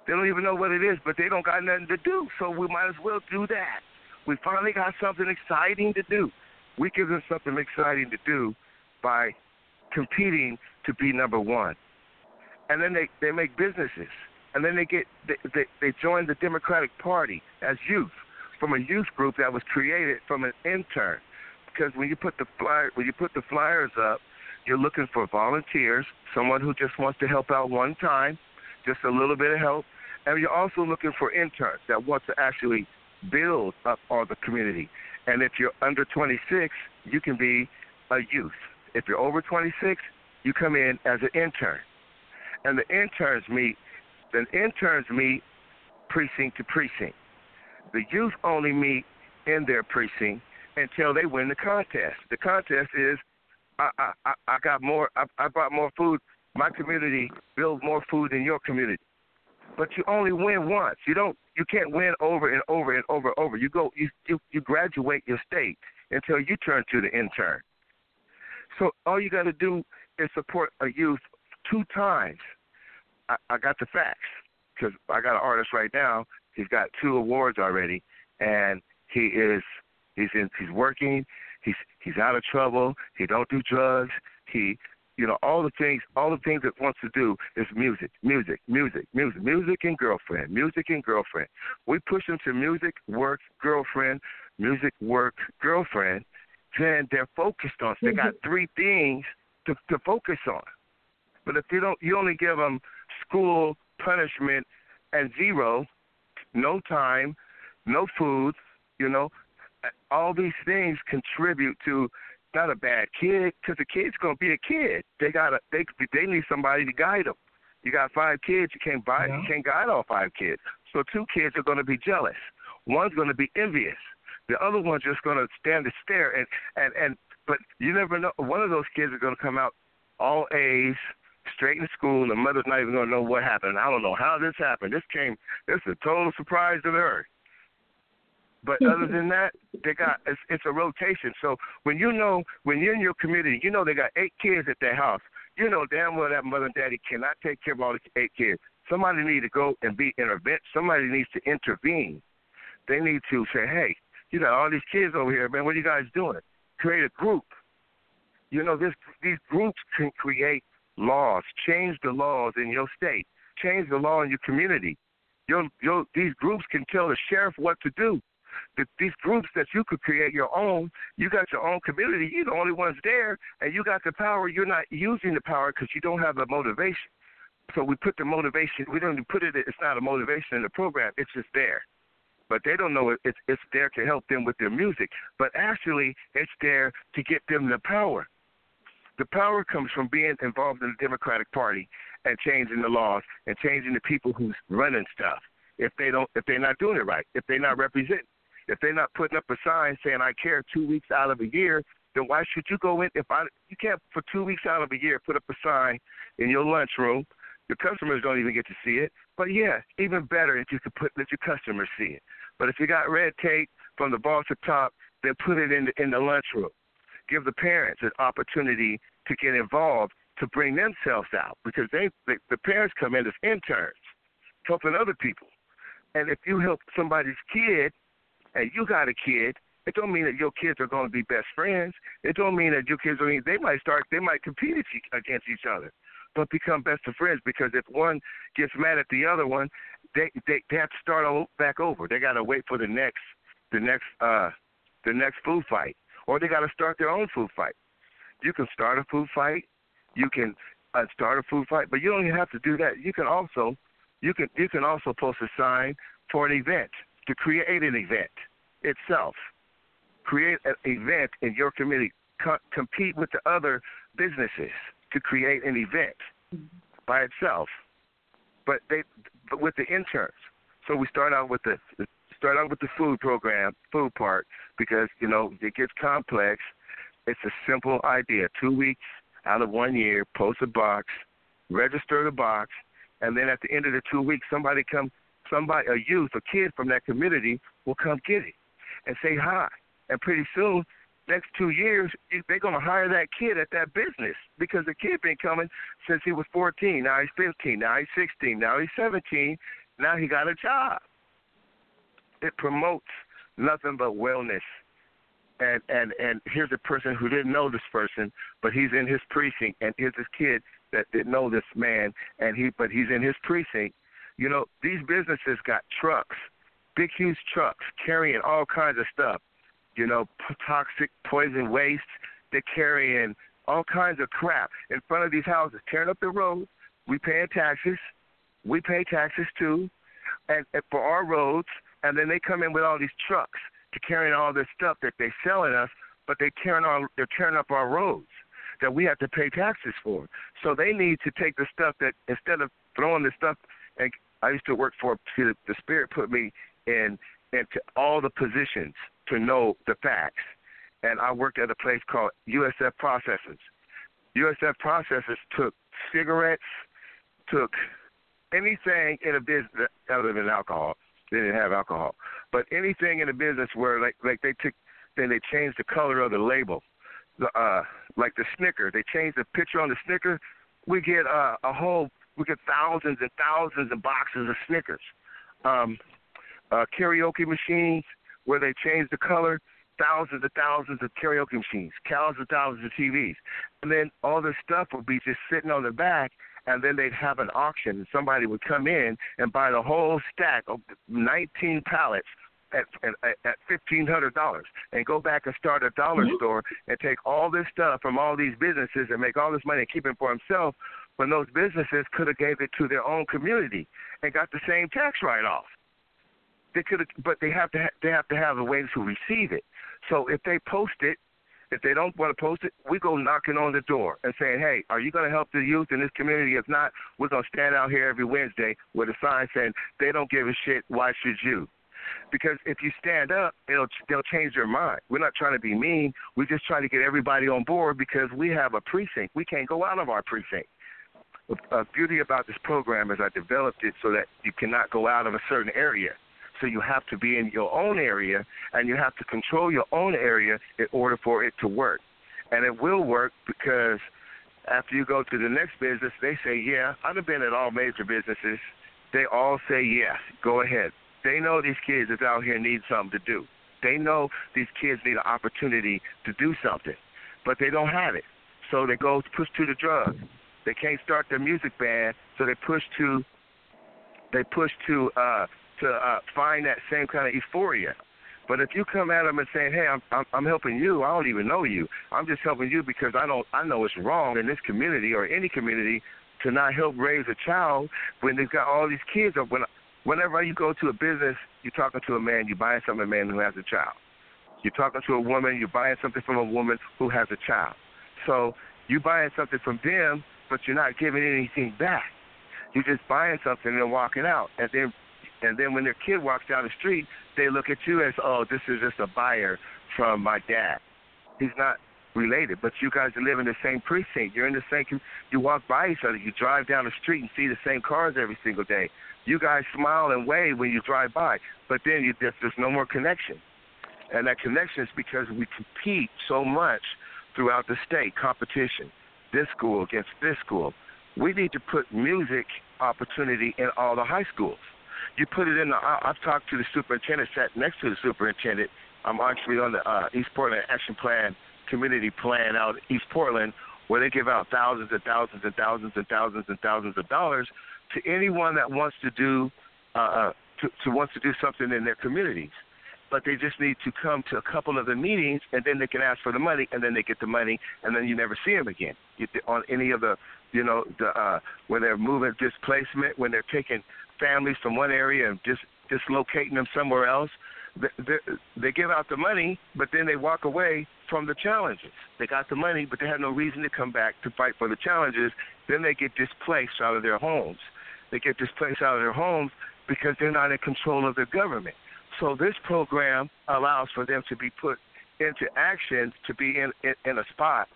They don't even know what it is, but they don't got nothing to do, so we might as well do that. We finally got something exciting to do. We give them something exciting to do by competing to be number one. And then they make businesses, and then they join the Democratic Party as youth from a youth group that was created from an intern. Because when you put the flyers up, you're looking for volunteers, someone who just wants to help out one time, just a little bit of help. And you're also looking for interns that want to actually build up all the community. And if you're under 26, you can be a youth. If you're over 26, you come in as an intern. And the interns meet precinct to precinct. The youth only meet in their precinct until they win the contest. The contest is, I got more, I brought more food. My community build more food than your community. But you only win once. You can't win over and over and over and over. You graduate your state until you turn to the intern. So all you got to do is support a youth 2 times. I got the facts because I got an artist right now. He's got 2 awards already, and he's working. He's out of trouble. He don't do drugs. All the things it wants to do is music and girlfriend, We push them to music, work, girlfriend, then they're focused on. They got 3 things to focus on. But if you only give them school, punishment, and 0, no time, no food, all these things contribute to not a bad kid, because the kid's gonna be a kid. They need somebody to guide them. You got 5 kids, you can't guide all 5 kids. So 2 kids are gonna be jealous. One's gonna be envious. The other one's just gonna stand and stare. But you never know. One of those kids is gonna come out all A's, straight in school. The mother's not even gonna know what happened. I don't know how this happened. This is a total surprise to her. But other than that, it's a rotation. So when you're in your community, they got 8 kids at their house. You know damn well that mother and daddy cannot take care of all the 8 kids. Somebody needs to go and somebody needs to intervene. They need to say, hey, you got all these kids over here, man, what are you guys doing? Create a group. These groups can create laws, change the laws in your state, change the law in your community. These groups can tell the sheriff what to do. These groups that you could create your own, you got your own community, you're the only ones there, and you got the power, you're not using the power because you don't have the motivation. So we put the motivation, we don't even put it, it's not a motivation in the program, it's just there. But they don't know it's there to help them with their music, but actually it's there to get them the power. The power comes from being involved in the Democratic Party and changing the laws and changing the people who's running stuff if they're not doing it right, if they're not representing. If they're not putting up a sign saying I care 2 weeks out of a year, then why should you go in? You can't for 2 weeks out of a year put up a sign in your lunchroom. Your customers don't even get to see it. But, yeah, even better if you could let your customers see it. But if you got red tape from the boss to top, then put it in the lunchroom. give the parents an opportunity to get involved, to bring themselves out, because the parents come in as interns, helping other people. And if you help somebody's kid and you got a kid, it don't mean that your kids are going to be best friends. It don't mean that your kids are going to, they might compete against each other, but become best of friends, because if one gets mad at the other one, they have to start all back over. They got to wait for the next food fight, or they got to start their own food fight. You can start a food fight. You can start a food fight, but you don't even have to do that. You can also post a sign for an event, to create an event itself. Create an event in your community. Compete with the other businesses to create an event by itself. But with the interns. So we start out with the food program, food part, because it gets complex. It's a simple idea. 2 weeks out of 1 year, post a box, register the box, and then at the end of the 2 weeks, a youth, a kid from that community will come get it and say hi. And pretty soon, next 2 years, they're going to hire that kid at that business, because the kid been coming since he was 14. Now he's 15. Now he's 16. Now he's 17. Now he got a job. It promotes nothing but wellness. And here's a person who didn't know this person, but he's in his precinct, and here's this kid that didn't know this man, but he's in his precinct. These businesses got trucks, big, huge trucks carrying all kinds of stuff, toxic poison waste. They're carrying all kinds of crap in front of these houses, tearing up the road. We paying taxes. We pay taxes, too, and for our roads, and then they come in with all these trucks to carrying all this stuff that they're selling us, but they're tearing up our roads that we have to pay taxes for. So they need to take the stuff that, instead of throwing the stuff, and I used to work for, the Spirit put me into all the positions to know the facts. And I worked at a place called USF Processors. USF Processors took cigarettes, took anything in a business other than alcohol. They didn't have alcohol. But anything in the business where, like they took, then they changed the color of the label. Like the Snicker, they changed the picture on the Snicker. We get thousands and thousands of boxes of Snickers. Karaoke machines where they changed the color, thousands and thousands of karaoke machines, thousands and thousands of TVs. And then all this stuff would be just sitting on the back, and then they'd have an auction, and somebody would come in and buy the whole stack of 19 pallets at $1,500, and go back and start a dollar store and take all this stuff from all these businesses and make all this money and keep it for himself, when those businesses could have gave it to their own community and got the same tax write-off. They could have, but they have to have a way to receive it. So if they post it, if they don't want to post it, we go knocking on the door and saying, hey, are you going to help the youth in this community? If not, we're going to stand out here every Wednesday with a sign saying, they don't give a shit, why should you? Because if you stand up, they'll change their mind. We're not trying to be mean. We're just trying to get everybody on board, because we have a precinct. We can't go out of our precinct. The beauty about this program is I developed it so that you cannot go out of a certain area. So you have to be in your own area, and you have to control your own area in order for it to work. And it will work, because after you go to the next business, they say, yeah, I've been at all major businesses. They all say, yes, go ahead. They know these kids that's out here need something to do. They know these kids need an opportunity to do something, but they don't have it. So they go push to the drug. They can't start their music band, so they push to find that same kind of euphoria. But if you come at them and saying, hey, I'm helping you, I don't even know you. I'm just helping you because I know it's wrong in this community or any community to not help raise a child when they've got all these kids. Whenever you go to a business, you're talking to a man, you're buying something from a man who has a child. You're talking to a woman, you're buying something from a woman who has a child. So you're buying something from them, but you're not giving anything back. You're just buying something and walking out. And then when their kid walks down the street, they look at you as, oh, this is just a buyer from my dad. He's not related, but you guys live in the same precinct. You're in the same, you walk by each other. You drive down the street and see the same cars every single day. You guys smile and wave when you drive by, but then there's no more connection. And that connection is because we compete so much throughout the state, competition, this school against this school. We need to put music opportunity in all the high schools. You put it in the, I've talked to the superintendent, sat next to the superintendent. I'm actually on the East Portland Action Plan, community plan out in East Portland, where they give out thousands and thousands and thousands and thousands and thousands of dollars to anyone that wants to do wants to do something in their communities. But they just need to come to a couple of the meetings, and then they can ask for the money, and then they get the money, and then you never see them again. On any of the, you know, when they're moving displacement, when they're taking families from one area and just dislocating them somewhere else, they give out the money, but then they walk away from the challenges. They got the money, but they have no reason to come back to fight for the challenges. Then they get displaced out of their homes. They get displaced out of their homes because they're not in control of their government. So this program allows for them to be put into action, to be in a spot,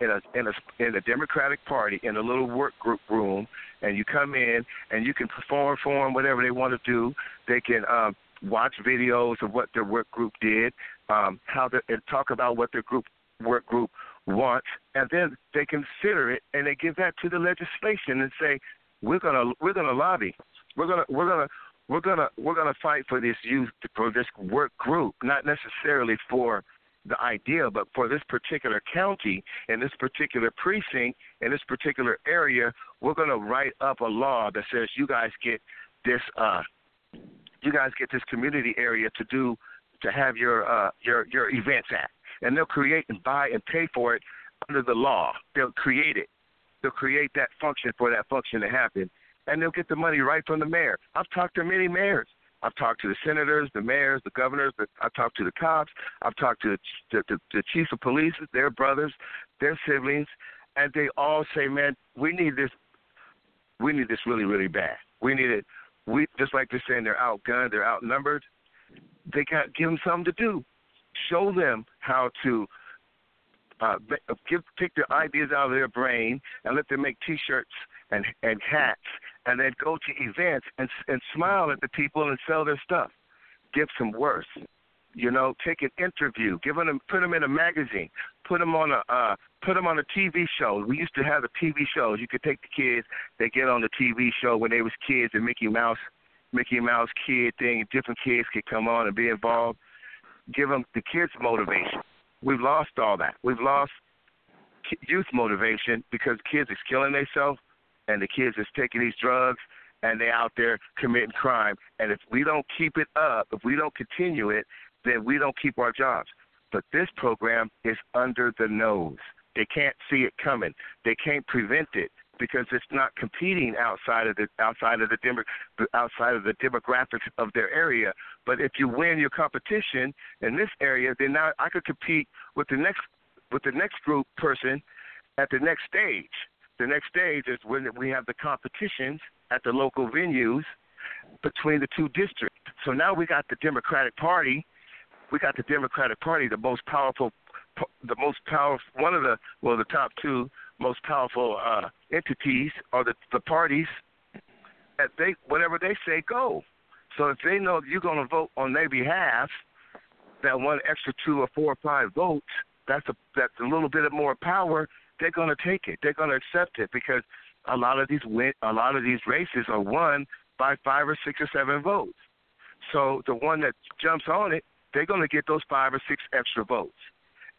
in a Democratic Party, in a little work group room, and you come in and you can perform for them whatever they want to do. They can watch videos of what their work group did, and talk about what their work group wants, and then they consider it and they give that to the legislation and say, we're gonna lobby, we're gonna fight for this youth, for this work group, not necessarily for the idea, but for this particular county and this particular precinct and this particular area. We're gonna write up a law that says you guys get this community area to have your events at, and they'll create and buy and pay for it under the law. They'll create it. They'll create that function for that function to happen. And they'll get the money right from the mayor. I've talked to many mayors. I've talked to the senators, the mayors, the governors. I've talked to the cops. I've talked to the chiefs of police, their brothers, their siblings, and they all say, "Man, we need this. We need this really, really bad. We need it." We just like they're saying, they're outgunned, they're outnumbered. They got give them something to do. Show them how to take their ideas out of their brain and let them make T-shirts and hats, and then go to events and smile at the people and sell their stuff. Give some worth, you know. Take an interview. Put them in a magazine. Put them on a TV show. We used to have the TV shows. You could take the kids. They get on the TV show when they was kids, the Mickey Mouse kid thing. Different kids could come on and be involved. Give them the kids motivation. We've lost all that. We've lost youth motivation because kids is killing themselves. And the kids is taking these drugs, and they're out there committing crime. And if we don't keep it up, if we don't continue it, then we don't keep our jobs. But this program is under the nose. They can't see it coming. They can't prevent it because it's not competing outside of the demographics of their area. But if you win your competition in this area, then now I could compete with the next group person at the next stage. The next stage is when we have the competitions at the local venues between the two districts. So now we got the Democratic Party. We got the Democratic Party, the top two most powerful entities are the parties. That whatever they say, go. So if they know you're going to vote on their behalf, that one extra 2 or 4 or 5 votes, that's a little bit of more power. They're going to take it. They're going to accept it because a lot of these races are won by 5 or 6 or 7 votes. So the one that jumps on it, they're going to get those 5 or 6 extra votes,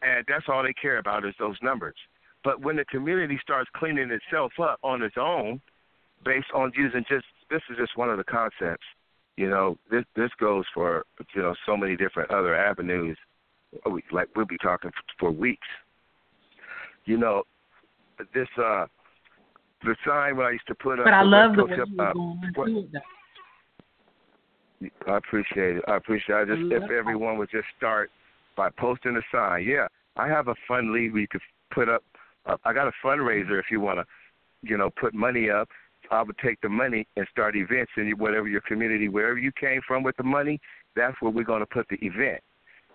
and that's all they care about is those numbers. But when the community starts cleaning itself up on its own, based on using this is just one of the concepts. You know, this goes for so many different other avenues. Like we'll be talking for weeks. You know, this the sign where I used to put up. But I love the way you were going into it, though. I appreciate it. If everyone would just start by posting a sign. Yeah, I have a fund lead where you could put up. I got a fundraiser if you want to, put money up. I would take the money and start events in whatever your community, wherever you came from with the money. That's where we're going to put the event.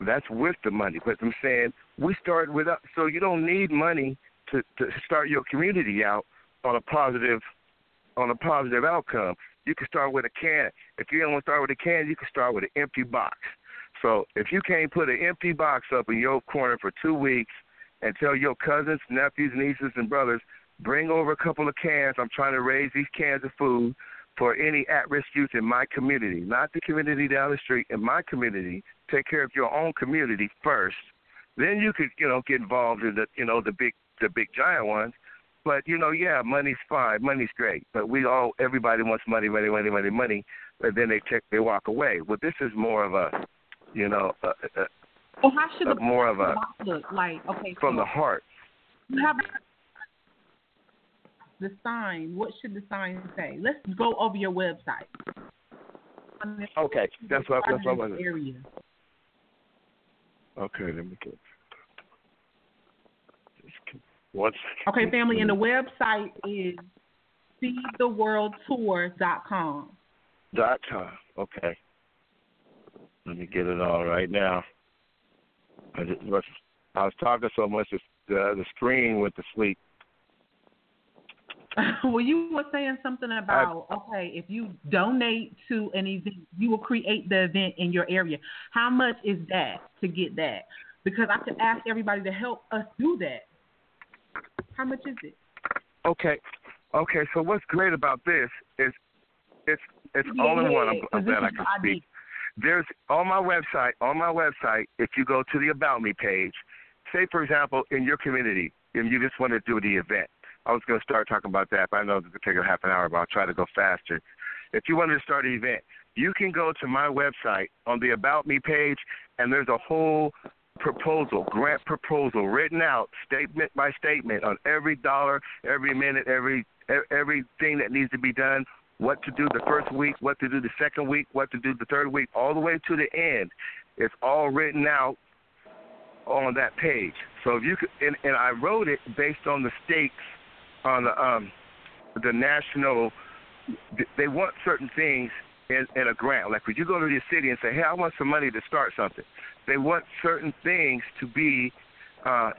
That's with the money. But I'm saying we start with us. So you don't need money to start your community out on a positive outcome. You can start with a can. If you don't want to start with a can, you can start with an empty box. So if you can't put an empty box up in your corner for 2 weeks and tell your cousins, nephews, nieces, and brothers, bring over a couple of cans. I'm trying to raise these cans of food for any at-risk youth in my community, not the community down the street, in my community. Take care of your own community first. Then you could, get involved in the big giant ones. But, money's fine. Money's great. But everybody wants money. But then they walk away. Well, this is more of a, how should the more of a, look like, okay, from so the heart. You have the sign. What should the sign say? Let's go over your website. Okay. That's what I'm saying. Okay, let me get what's okay, family, and the website is feedtheworldtour.com. Okay. Let me get it all right now. I was talking so much that the screen went to sleep. Well, you were saying something about, if you donate to an event, you will create the event in your area. How much is that to get that? Because I could ask everybody to help us do that. How much is it? Okay. So what's great about this is it's all in one. I'm glad I can speak. There's on my website, if you go to the About Me page, say, for example, in your community, and you just want to do the event. I was going to start talking about that, but I know it's going to take a half an hour, but I'll try to go faster. If you wanted to start an event, you can go to my website on the About Me page, and there's a whole grant proposal written out statement by statement on every dollar, every minute, everything that needs to be done, what to do the first week, what to do the second week, what to do the third week, all the way to the end. It's all written out on that page. So if you could, and I wrote it based on the stakes on the national, they want certain things in a grant. Like when you go to your city and say, hey, I want some money to start something, they want certain things to be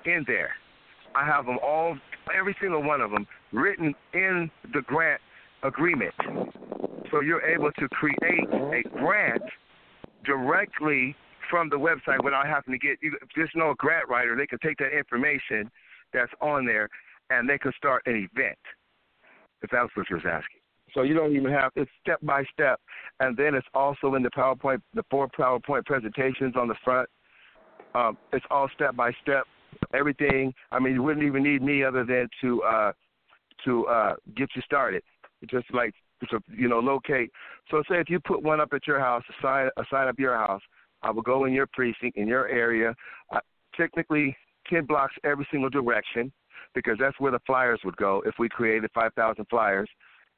in there. I have them all, every single one of them, written in the grant agreement. So you're able to create a grant directly from the website without having to get, there's no grant writer. They can take that information that's on there and they can start an event, if that's what you're asking. So you don't even have, it's step by step. And then it's also in the PowerPoint, the 4 PowerPoint presentations on the front. It's all step by step, everything. I mean, you wouldn't even need me other than to get you started. Just like, locate. So say if you put one up at your house, a sign up your house, I will go in your precinct, in your area, technically 10 blocks every single direction, because that's where the flyers would go. If we created 5,000 flyers,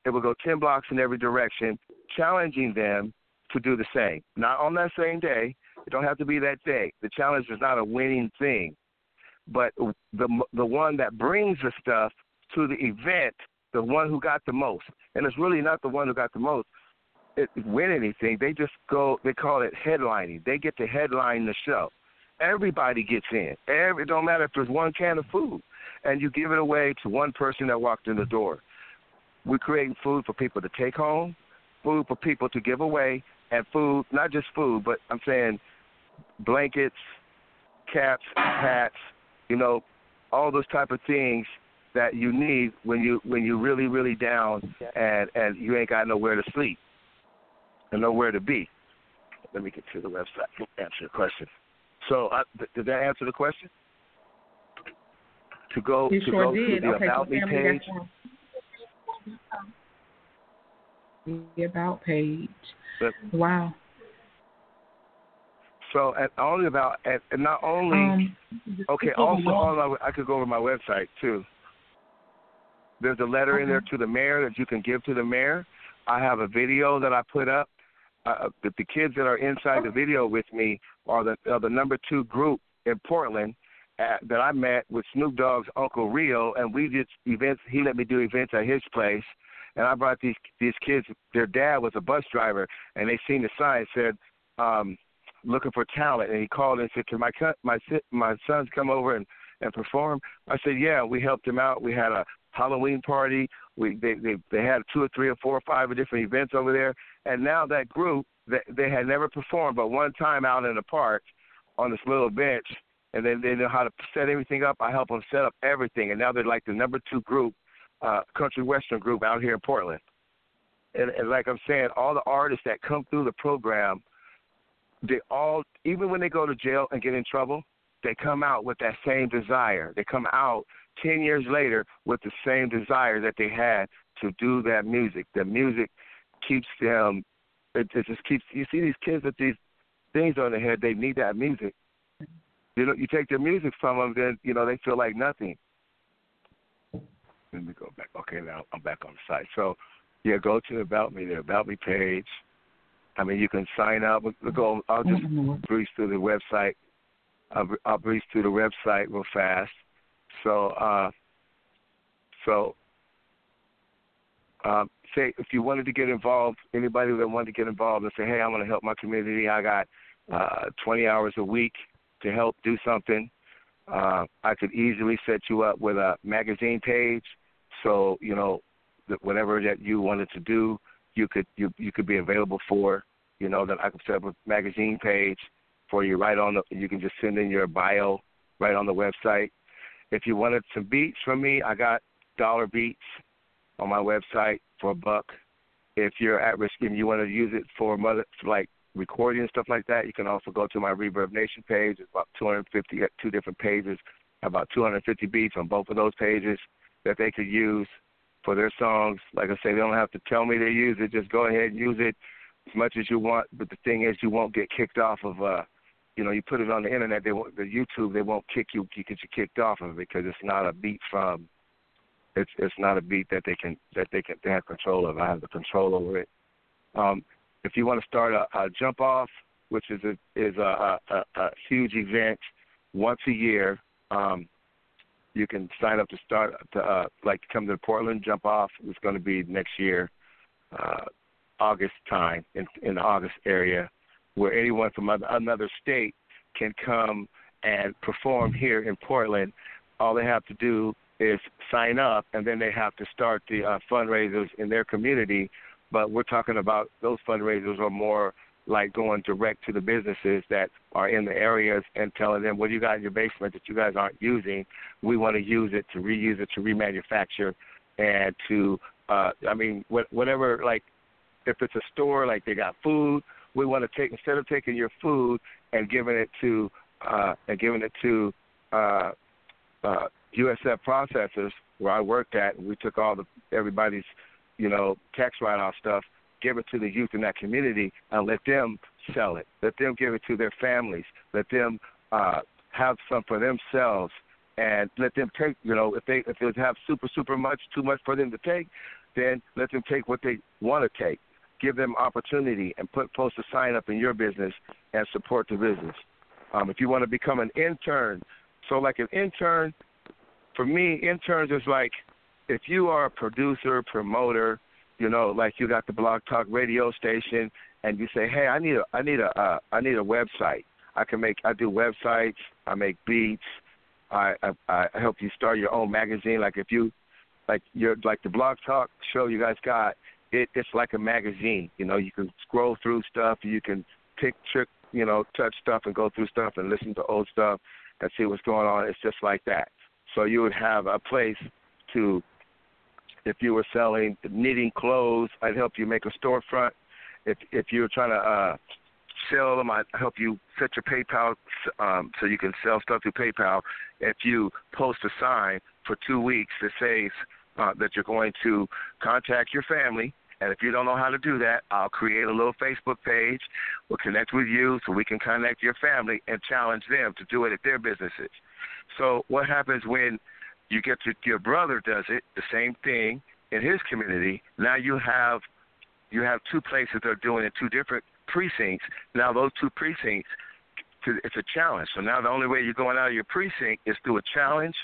it would go 10 blocks in every direction, challenging them to do the same. Not on that same day. It don't have to be that day. The challenge is not a winning thing. But the one that brings the stuff to the event, the one who got the most, and it's really not the one who got the most, win anything. They just go, they call it headlining. They get to headline the show. Everybody gets in. It don't matter if there's one can of food, and you give it away to one person that walked in the door. We're creating food for people to take home, food for people to give away, and food, not just food, but I'm saying blankets, caps, hats, all those type of things that you need when you really, really down and you ain't got nowhere to sleep. And know where to be. Let me get to the website and answer the question. So, did that answer the question? To go to the About Me page. The About page. Wow. So, I could go over my website too. There's a letter in there to the mayor that you can give to the mayor. I have a video that I put up. The kids that are inside the video with me are the #2 group in Portland that I met with Snoop Dogg's Uncle Rio, and we did events. He let me do events at his place, and I brought these kids. Their dad was a bus driver, and they seen the sign said looking for talent, and he called and said, "Can my sons come over and perform?" I said, "Yeah." We helped him out. We had a Halloween party. They had 2 or 3 or 4 or 5 different events over there, and now that group, they had never performed but one time out in the park on this little bench, and then they know how to set everything up. I help them set up everything, and now they're like the #2 group, country western group out here in Portland. And like I'm saying, all the artists that come through the program, they all, even when they go to jail and get in trouble, they come out with that same desire. They come out 10 years later with the same desire that they had to do that music. The music keeps them, it just keeps, you see these kids with these things on their head, they need that music. You know, you take their music from them, then, you know, they feel like nothing. Let me go back. Okay, now I'm back on the site. So, yeah, go to the About Me page. I mean, you can sign up. Go. I'll just breeze through the website. I'll breeze through the website real fast. So, say if you wanted to get involved, anybody that wanted to get involved and say, hey, I want to help my community. I got 20 hours a week to help do something. I could easily set you up with a magazine page. So, you know, whatever that you wanted to do, you could be available for. You know, that I could set up a magazine page for you right on the. You can just send in your bio right on the website. If you wanted some beats from me, I got dollar beats on my website for $1. If you're at risk and you want to use it for like recording and stuff like that, you can also go to my Reverb Nation page. It's about 250, two different pages, about 250 beats on both of those pages that they could use for their songs. Like I say, they don't have to tell me they use it. Just go ahead and use it as much as you want. But the thing is, you won't get kicked off of, you know, you put it on the internet, they won't, the YouTube, they won't kick you, you get you kicked off of it because it's not a beat from, it's not a beat that they have control of. I have the control over it. If you want to start a jump off, which is a huge event once a year, you can sign up to start like come to Portland jump off. It's going to be next year, August time in the August area, where anyone from another state can come and perform here in Portland. All they have to do is sign up, and then they have to start the fundraisers in their community. But we're talking about those fundraisers are more like going direct to the businesses that are in the areas and telling them, what do you got in your basement that you guys aren't using? We want to use it, to reuse it, to remanufacture, and to, I mean, whatever, like, if it's a store, like they got food, we want to take, instead of taking your food and giving it to USF Processors, where I worked at, and we took all everybody's, you know, tax write-off stuff, give it to the youth in that community and let them sell it. Let them give it to their families. Let them have some for themselves, and let them take, you know, if they have super much, too much for them to take, then let them take what they want to take. Give them opportunity and post a sign up in your business and support the business. If you want to become an intern, so like an intern, for me, interns is like if you are a producer, promoter, you know, like you got the Blog Talk Radio station, and you say, "Hey, I need a website. I do websites. I make beats. I help you start your own magazine. Like if you, like the Blog Talk show you guys got, it's like a magazine. You know, you can scroll through stuff. You can touch stuff and go through stuff and listen to old stuff and see what's going on. It's just like that. So you would have a place to." If you were selling knitting clothes, I'd help you make a storefront. If you were trying to sell them, I'd help you set your PayPal so you can sell stuff through PayPal. If you post a sign for 2 weeks that says that you're going to contact your family, and if you don't know how to do that, I'll create a little Facebook page. We'll connect with you so we can connect your family and challenge them to do it at their businesses. So what happens when you get to, your brother does it, the same thing in his community. Now you have two places they're doing in two different precincts. Now those two precincts, it's a challenge. So now the only way you're going out of your precinct is through a challenge,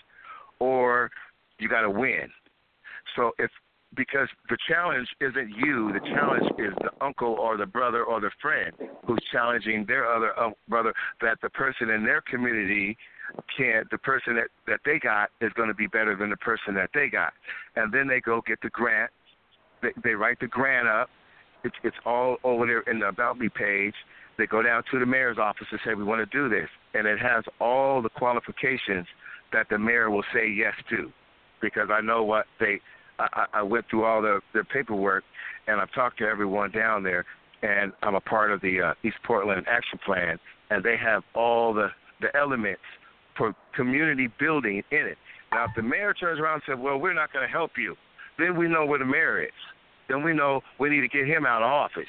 or you got to win. So because the challenge isn't you, the challenge is the uncle or the brother or the friend who's challenging their other brother, that the person in their community the person that they got is going to be better than the person that they got. And then they go get the grant. They write the grant up. It's all over there in the About Me page. They go down to the mayor's office and say, we want to do this. And it has all the qualifications that the mayor will say yes to, because I know what they I went through all their paperwork, and I've talked to everyone down there, and I'm a part of the East Portland Action Plan, and they have all the elements for community building in it. Now, if the mayor turns around and says, well, we're not going to help you, then we know where the mayor is. Then we know we need to get him out of office,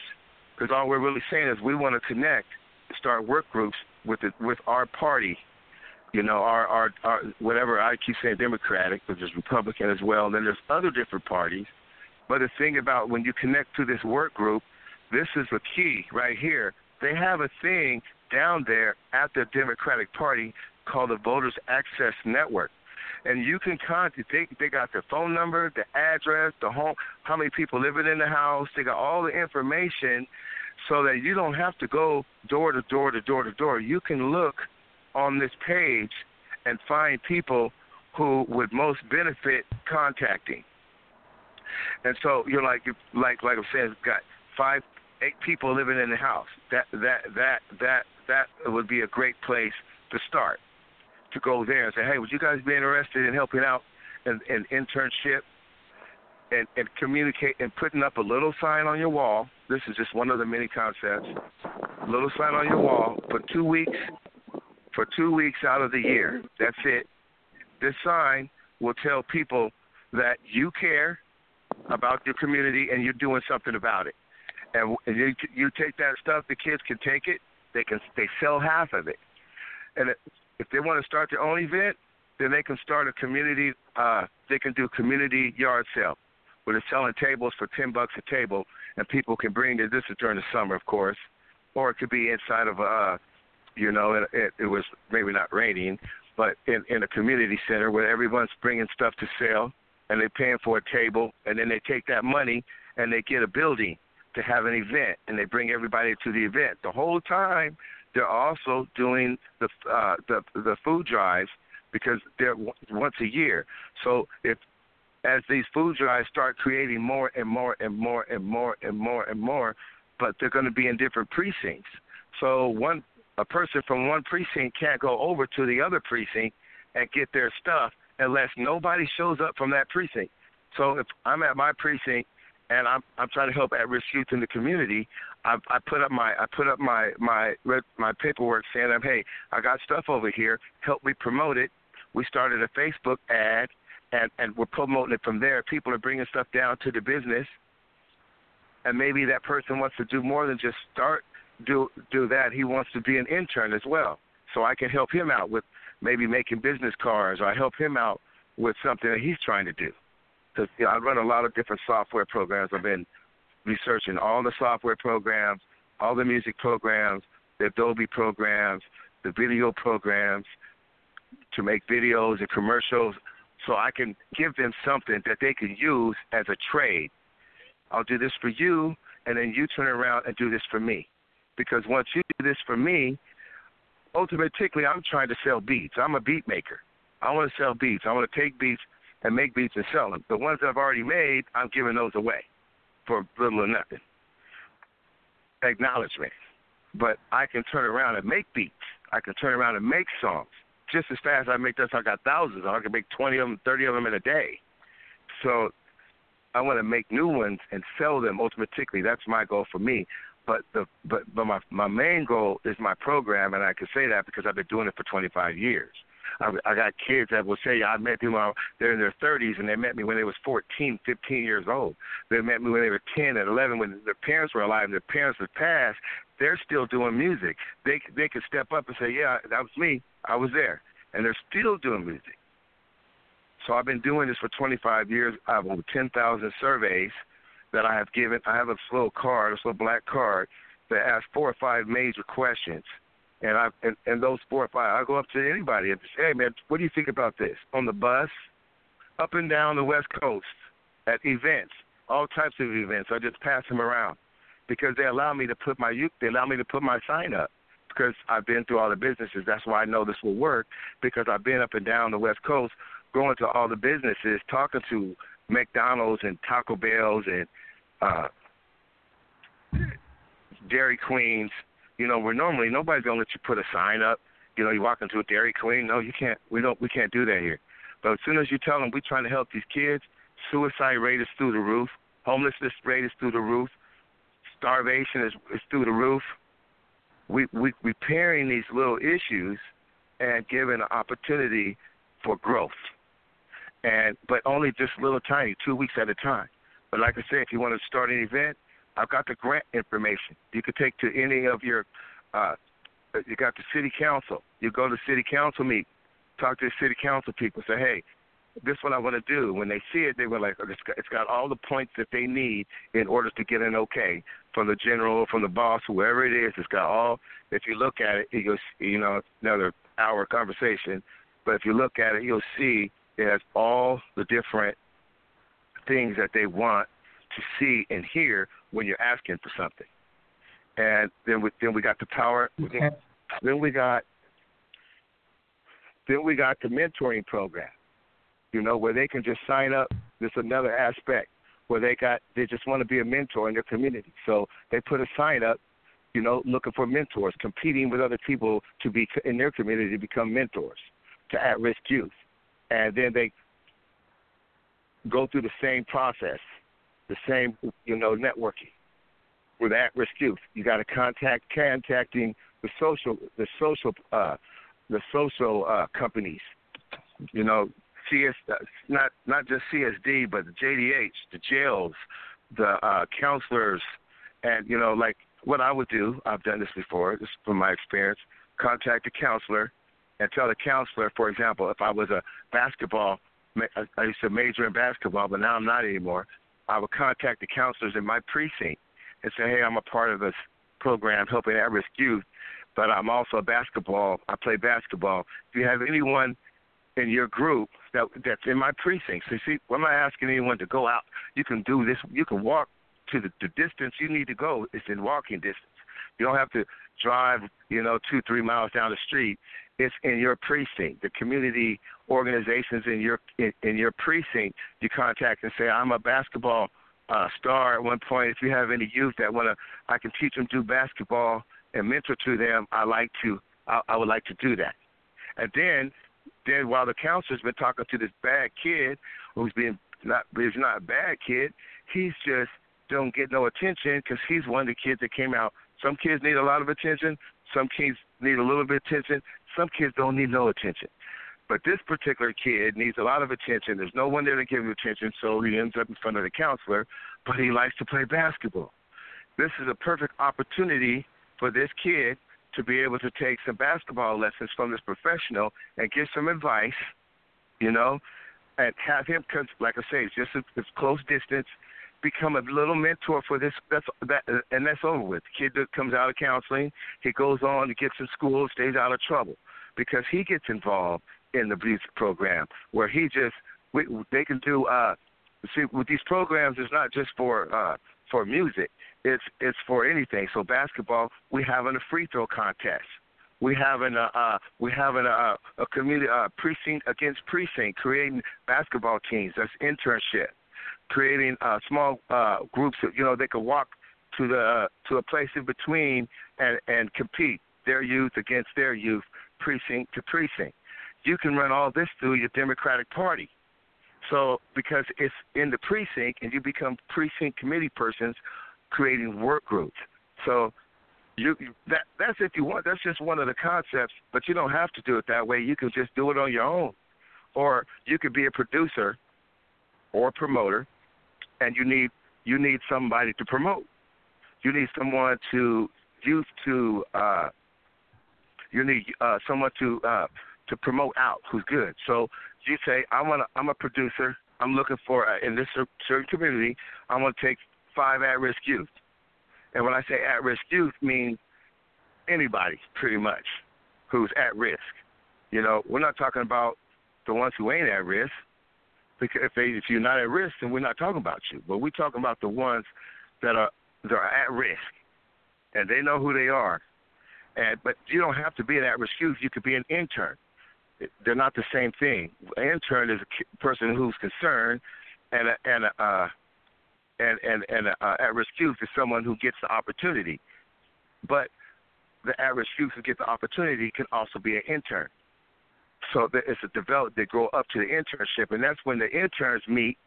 because all we're really saying is we want to connect, start work groups with our party, you know, our whatever. I keep saying Democratic, but there's Republican as well, and then there's other different parties. But the thing about when you connect to this work group, this is the key right here. They have a thing down there at the Democratic Party called the Voters Access Network. And you can contact, they got their phone number, the address, the home, how many people living in the house. They got all the information so that you don't have to go door to door to door to door. You can look on this page and find people who would most benefit contacting. And so you're like I'm saying, got 5, 8 people living in the house. That would be a great place to start. To go there and say, hey, would you guys be interested in helping out an internship and communicate and putting up a little sign on your wall? This is just one of the many concepts. A little sign on your wall for 2 weeks, out of the year. That's it. This sign will tell people that you care about your community and you're doing something about it. And you take that stuff, the kids can take it, they sell half of it. And if they want to start their own event, then they can start a community. They can do a community yard sale, where they're selling tables for $10 a table, and people can bring their. This is during the summer, of course, or it could be inside of it was maybe not raining, but in a community center where everyone's bringing stuff to sell, and they're paying for a table, and then they take that money and they get a building to have an event, and they bring everybody to the event the whole time. They're also doing the food drives, because they're once a year. So if as these food drives start creating more and more, but they're going to be in different precincts. So a person from one precinct can't go over to the other precinct and get their stuff unless nobody shows up from that precinct. So if I'm at my precinct and I'm trying to help at-risk youth in the community, I put up my paperwork saying, hey, I got stuff over here. Help me promote it. We started a Facebook ad, and we're promoting it from there. People are bringing stuff down to the business, and maybe that person wants to do more than just do that. He wants to be an intern as well, so I can help him out with maybe making business cards, or I help him out with something that he's trying to do. Because I run a lot of different software programs. I've been researching all the software programs, all the music programs, the Adobe programs, the video programs to make videos and commercials, so I can give them something that they can use as a trade. I'll do this for you, and then you turn around and do this for me. Because once you do this for me, ultimately I'm trying to sell beats. I'm a beat maker. I want to sell beats. I want to take beats and make beats and sell them. The ones I've already made, I'm giving those away for little or nothing. Acknowledgement. But I can turn around and make beats. I can turn around and make songs. Just as fast as I make this, I got thousands. I can make 20 of them, 30 of them in a day. So I want to make new ones and sell them ultimately. That's my goal for me. But my main goal is my program, and I can say that because I've been doing it for 25 years. I got kids that will say I met them when they're in their 30s, and they met me when they was 14, 15 years old. They met me when they were 10 and 11, when their parents were alive and their parents had passed. They're still doing music. They could step up and say, yeah, that was me. I was there. And they're still doing music. So I've been doing this for 25 years. I have over 10,000 surveys that I have given. I have a little black card that asks 4 or 5 major questions. And those 4 or 5, I'll go up to anybody and say, hey, man, what do you think about this? On the bus, up and down the West Coast, at events, all types of events. I just pass them around because they allow me to put my sign up because I've been through all the businesses. That's why I know this will work, because I've been up and down the West Coast going to all the businesses, talking to McDonald's and Taco Bell's and Dairy Queen's, You know, where normally nobody's gonna let you put a sign up. You know, you walk into a Dairy Queen. No, you can't. We can't do that here. But as soon as you tell them we're trying to help these kids, suicide rate is through the roof. Homelessness rate is through the roof. Starvation is through the roof. We repairing these little issues and giving an opportunity for growth. But only just little tiny, 2 weeks at a time. But like I said, if you want to start an event, I've got the grant information. You could take to any of your, you got the city council. You go to city council meet, talk to the city council people, say, hey, this is what I want to do. When they see it, they were like, it's got all the points that they need in order to get an okay from the general, from the boss, whoever it is. It's got all, if you look at it, it goes, you know, another hour conversation. But if you look at it, you'll see it has all the different things that they want to see and hear when you're asking for something. And then we got the power. Okay. Then we got the mentoring program. You know, where they can just sign up. There's another aspect where they just want to be a mentor in their community. So they put a sign up, you know, looking for mentors, competing with other people to be in their community to become mentors to at-risk youth. And then they go through the same process, the same, you know, networking with at-risk youth. You got to contacting the social companies, you know. Not just CSD, but the JDH, the jails, the counselors, and, you know, like what I would do, I've done this before, this is from my experience, contact a counselor and tell the counselor, for example, if I was I used to major in basketball, but now I'm not anymore, I would contact the counselors in my precinct and say, hey, I'm a part of this program helping at-risk youth, but I'm also I play basketball. Do you have anyone in your group that's in my precinct? So see, I'm not asking anyone to go out. You can do this. You can walk to the distance you need to go. It's in walking distance. You don't have to drive, you know, 2-3 miles down the street. It's in your precinct. The community organizations in your precinct, you contact and say, I'm a basketball star at one point. If you have any youth that I can teach them to do basketball and mentor to them, I would like to do that. And then while the counselor's been talking to this bad kid who's not a bad kid, he's just don't get no attention because he's one of the kids that came out. Some kids need a lot of attention. Some kids need a little bit of attention. Some kids don't need no attention. But this particular kid needs a lot of attention. There's no one there to give him attention, so he ends up in front of the counselor, but he likes to play basketball. This is a perfect opportunity for this kid to be able to take some basketball lessons from this professional and get some advice, you know, and have him, cause like I say, it's just a close distance, become a little mentor for this. That's over with. The kid comes out of counseling, he goes on to get some school, stays out of trouble because he gets involved in the abuse program where they can do. See, with these programs, it's not just for music. It's for anything. So basketball, we having a free throw contest. We having a community precinct against precinct, creating basketball teams. That's internship. Creating small groups that, you know, they can walk to a place in between and compete their youth against their youth, precinct to precinct. You can run all this through your Democratic Party. So because it's in the precinct and you become precinct committee persons, creating work groups. So that's if you want. That's just one of the concepts, but you don't have to do it that way. You can just do it on your own, or you could be a producer or a promoter, and you need somebody to promote. You need someone to youth to. You need someone to promote out who's good. So you say, I'm a producer. I'm looking for in this certain community. I want to take 5 at-risk youth. And when I say at-risk youth, means anybody pretty much who's at risk. You know, we're not talking about the ones who ain't at risk, because if you're not at risk, then we're not talking about you. But we're talking about the ones that are at risk, and they know who they are. But you don't have to be an at-risk youth. You could be an intern. They're not the same thing. An intern is a person who's concerned, and at-risk youth is someone who gets the opportunity. But the average youth who get the opportunity can also be an intern. So it's a develop. They grow up to the internship, and that's when the interns meet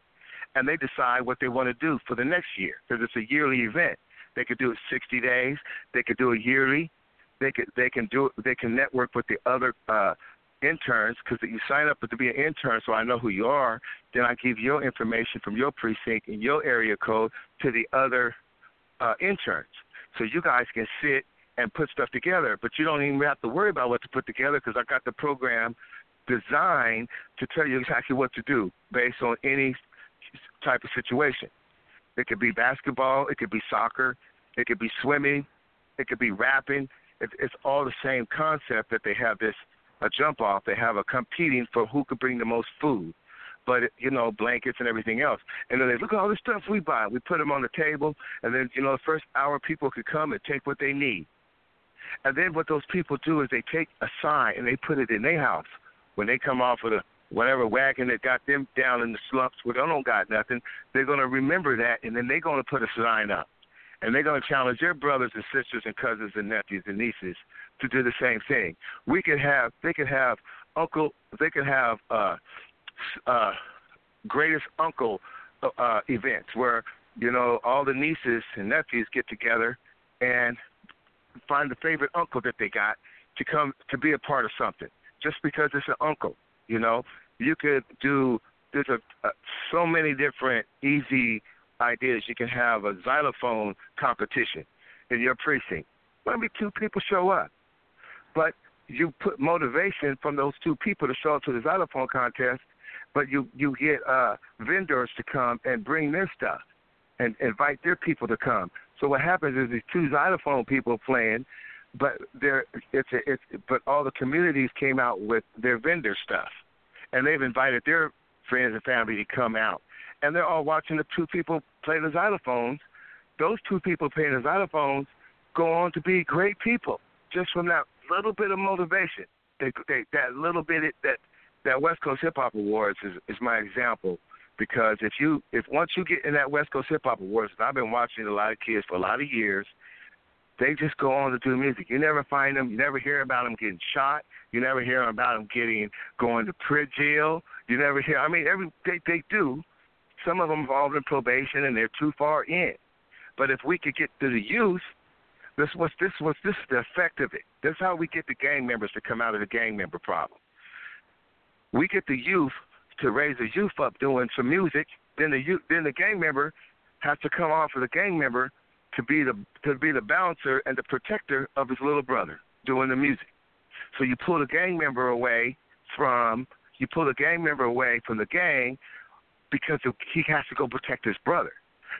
and they decide what they want to do for the next year, because it's a yearly event. They could do it 60 days. They could do it yearly. They can network with the other interns, because you sign up to be an intern, so I know who you are. Then I give your information from your precinct and your area code to the other interns. So you guys can sit and put stuff together, but you don't even have to worry about what to put together, because I got the program designed to tell you exactly what to do based on any type of situation. It could be basketball. It could be soccer. It could be swimming. It could be rapping. It's all the same concept, that they have this a jump off. They have a competing for who could bring the most food, but, you know, blankets and everything else. And then they look at all the stuff we buy. We put them on the table, and then, you know, the first hour people could come and take what they need. And then what those people do is they take a sign and they put it in their house. When they come off of the whatever wagon that got them down in the slumps where they don't got nothing, they're going to remember that, and then they're going to put a sign up. And they're going to challenge their brothers and sisters and cousins and nephews and nieces to do the same thing. They could have uncle, they could have greatest uncle events where, you know, all the nieces and nephews get together and find the favorite uncle that they got to come to be a part of something, just because it's an uncle. You know, you could do, there's so many different easy ideas. You can have a xylophone competition in your precinct. Maybe two people show up, but you put motivation from those two people to show up to the xylophone contest, but you get vendors to come and bring their stuff and invite their people to come. So what happens is these two xylophone people playing, but but all the communities came out with their vendor stuff, and they've invited their friends and family to come out, and they're all watching the two people play the xylophones. Those two people playing the xylophones go on to be great people just from that little bit of motivation. That West Coast Hip Hop Awards is my example. Because if once you get in that West Coast Hip Hop Awards, and I've been watching a lot of kids for a lot of years, they just go on to do music. You never find them. You never hear about them getting shot. You never hear about them going to jail. You never hear. I mean, they do. Some of them involved in probation, and they're too far in. But if we could get to the youth, this is the effect of it. That's how we get the gang members to come out of the gang member problem. We get the youth to raise the youth up doing some music, then the gang member has to come off of the gang member to be the bouncer and the protector of his little brother doing the music. So you pull the gang member away from the gang, because he has to go protect his brother,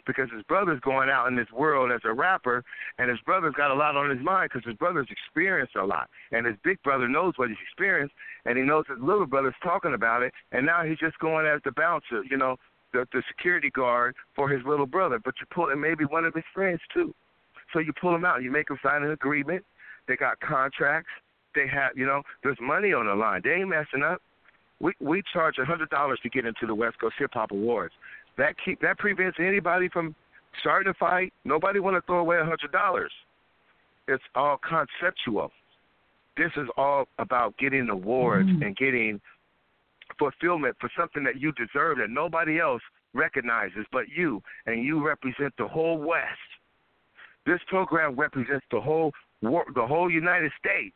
because his brother's going out in this world as a rapper, and his brother's got a lot on his mind because his brother's experienced a lot, and his big brother knows what he's experienced, and he knows his little brother's talking about it, and now he's just going as the bouncer, you know, the security guard for his little brother. But you pull, and maybe one of his friends too. So you pull him out, you make him sign an agreement. They got contracts. They have, you know, there's money on the line. They ain't messing up. We charge $100 to get into the West Coast Hip Hop Awards. That prevents anybody from starting a fight. Nobody want to throw away $100. It's all conceptual. This is all about getting awards and getting fulfillment for something that you deserve that nobody else recognizes but you, and you represent the whole West. This program represents the whole United States.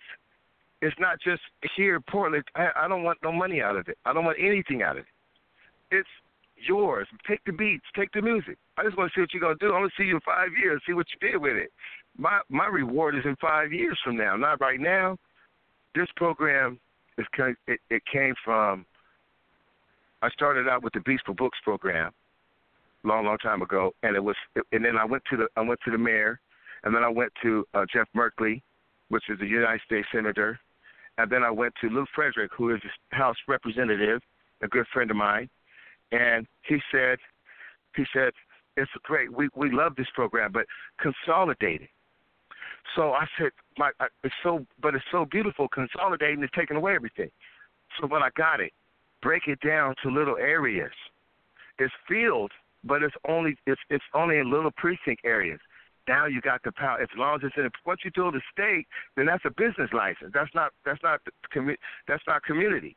It's not just here in Portland. I don't want no money out of it. I don't want anything out of it. It's yours. Take the beats. Take the music. I just want to see what you're going to do. I want to see you in 5 years, see what you did with it. My reward is in 5 years from now, not right now. This program, it came from, I started out with the Beats for Books program long time ago, and then I went to the mayor, and then I went to Jeff Merkley, which is a United States senator, and then I went to Lou Frederick, who is a House representative, a good friend of mine. And he said, it's great. We love this program, but consolidate it. So I said, it's so beautiful. Consolidating is taking away everything. So when I got it, break it down to little areas. It's field, but it's only in little precinct areas. Now you got the power. As long as it's in, once you do the state, then that's a business license. That's not community.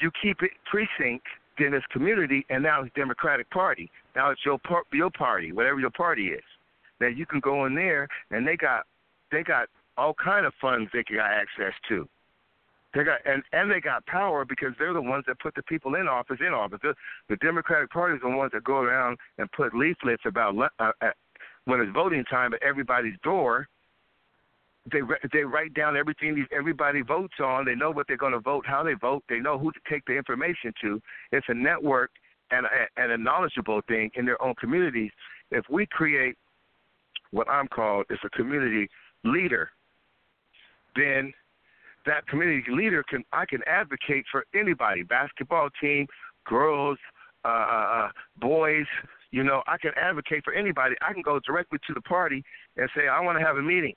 You keep it precinct, then it's community, and now it's Democratic Party. Now it's your party, whatever your party is. Now you can go in there, and they got all kind of funds they got access to. And they got power because they're the ones that put the people in office. The Democratic Party is the ones that go around and put leaflets about when it's voting time at everybody's door. They write down everything everybody votes on. They know what they're going to vote, how they vote. They know who to take the information to. It's a network and a knowledgeable thing in their own communities. If we create what I'm called is a community leader, then that community leader can advocate for anybody, basketball team, girls, boys. You know, I can advocate for anybody. I can go directly to the party and say, I want to have a meeting,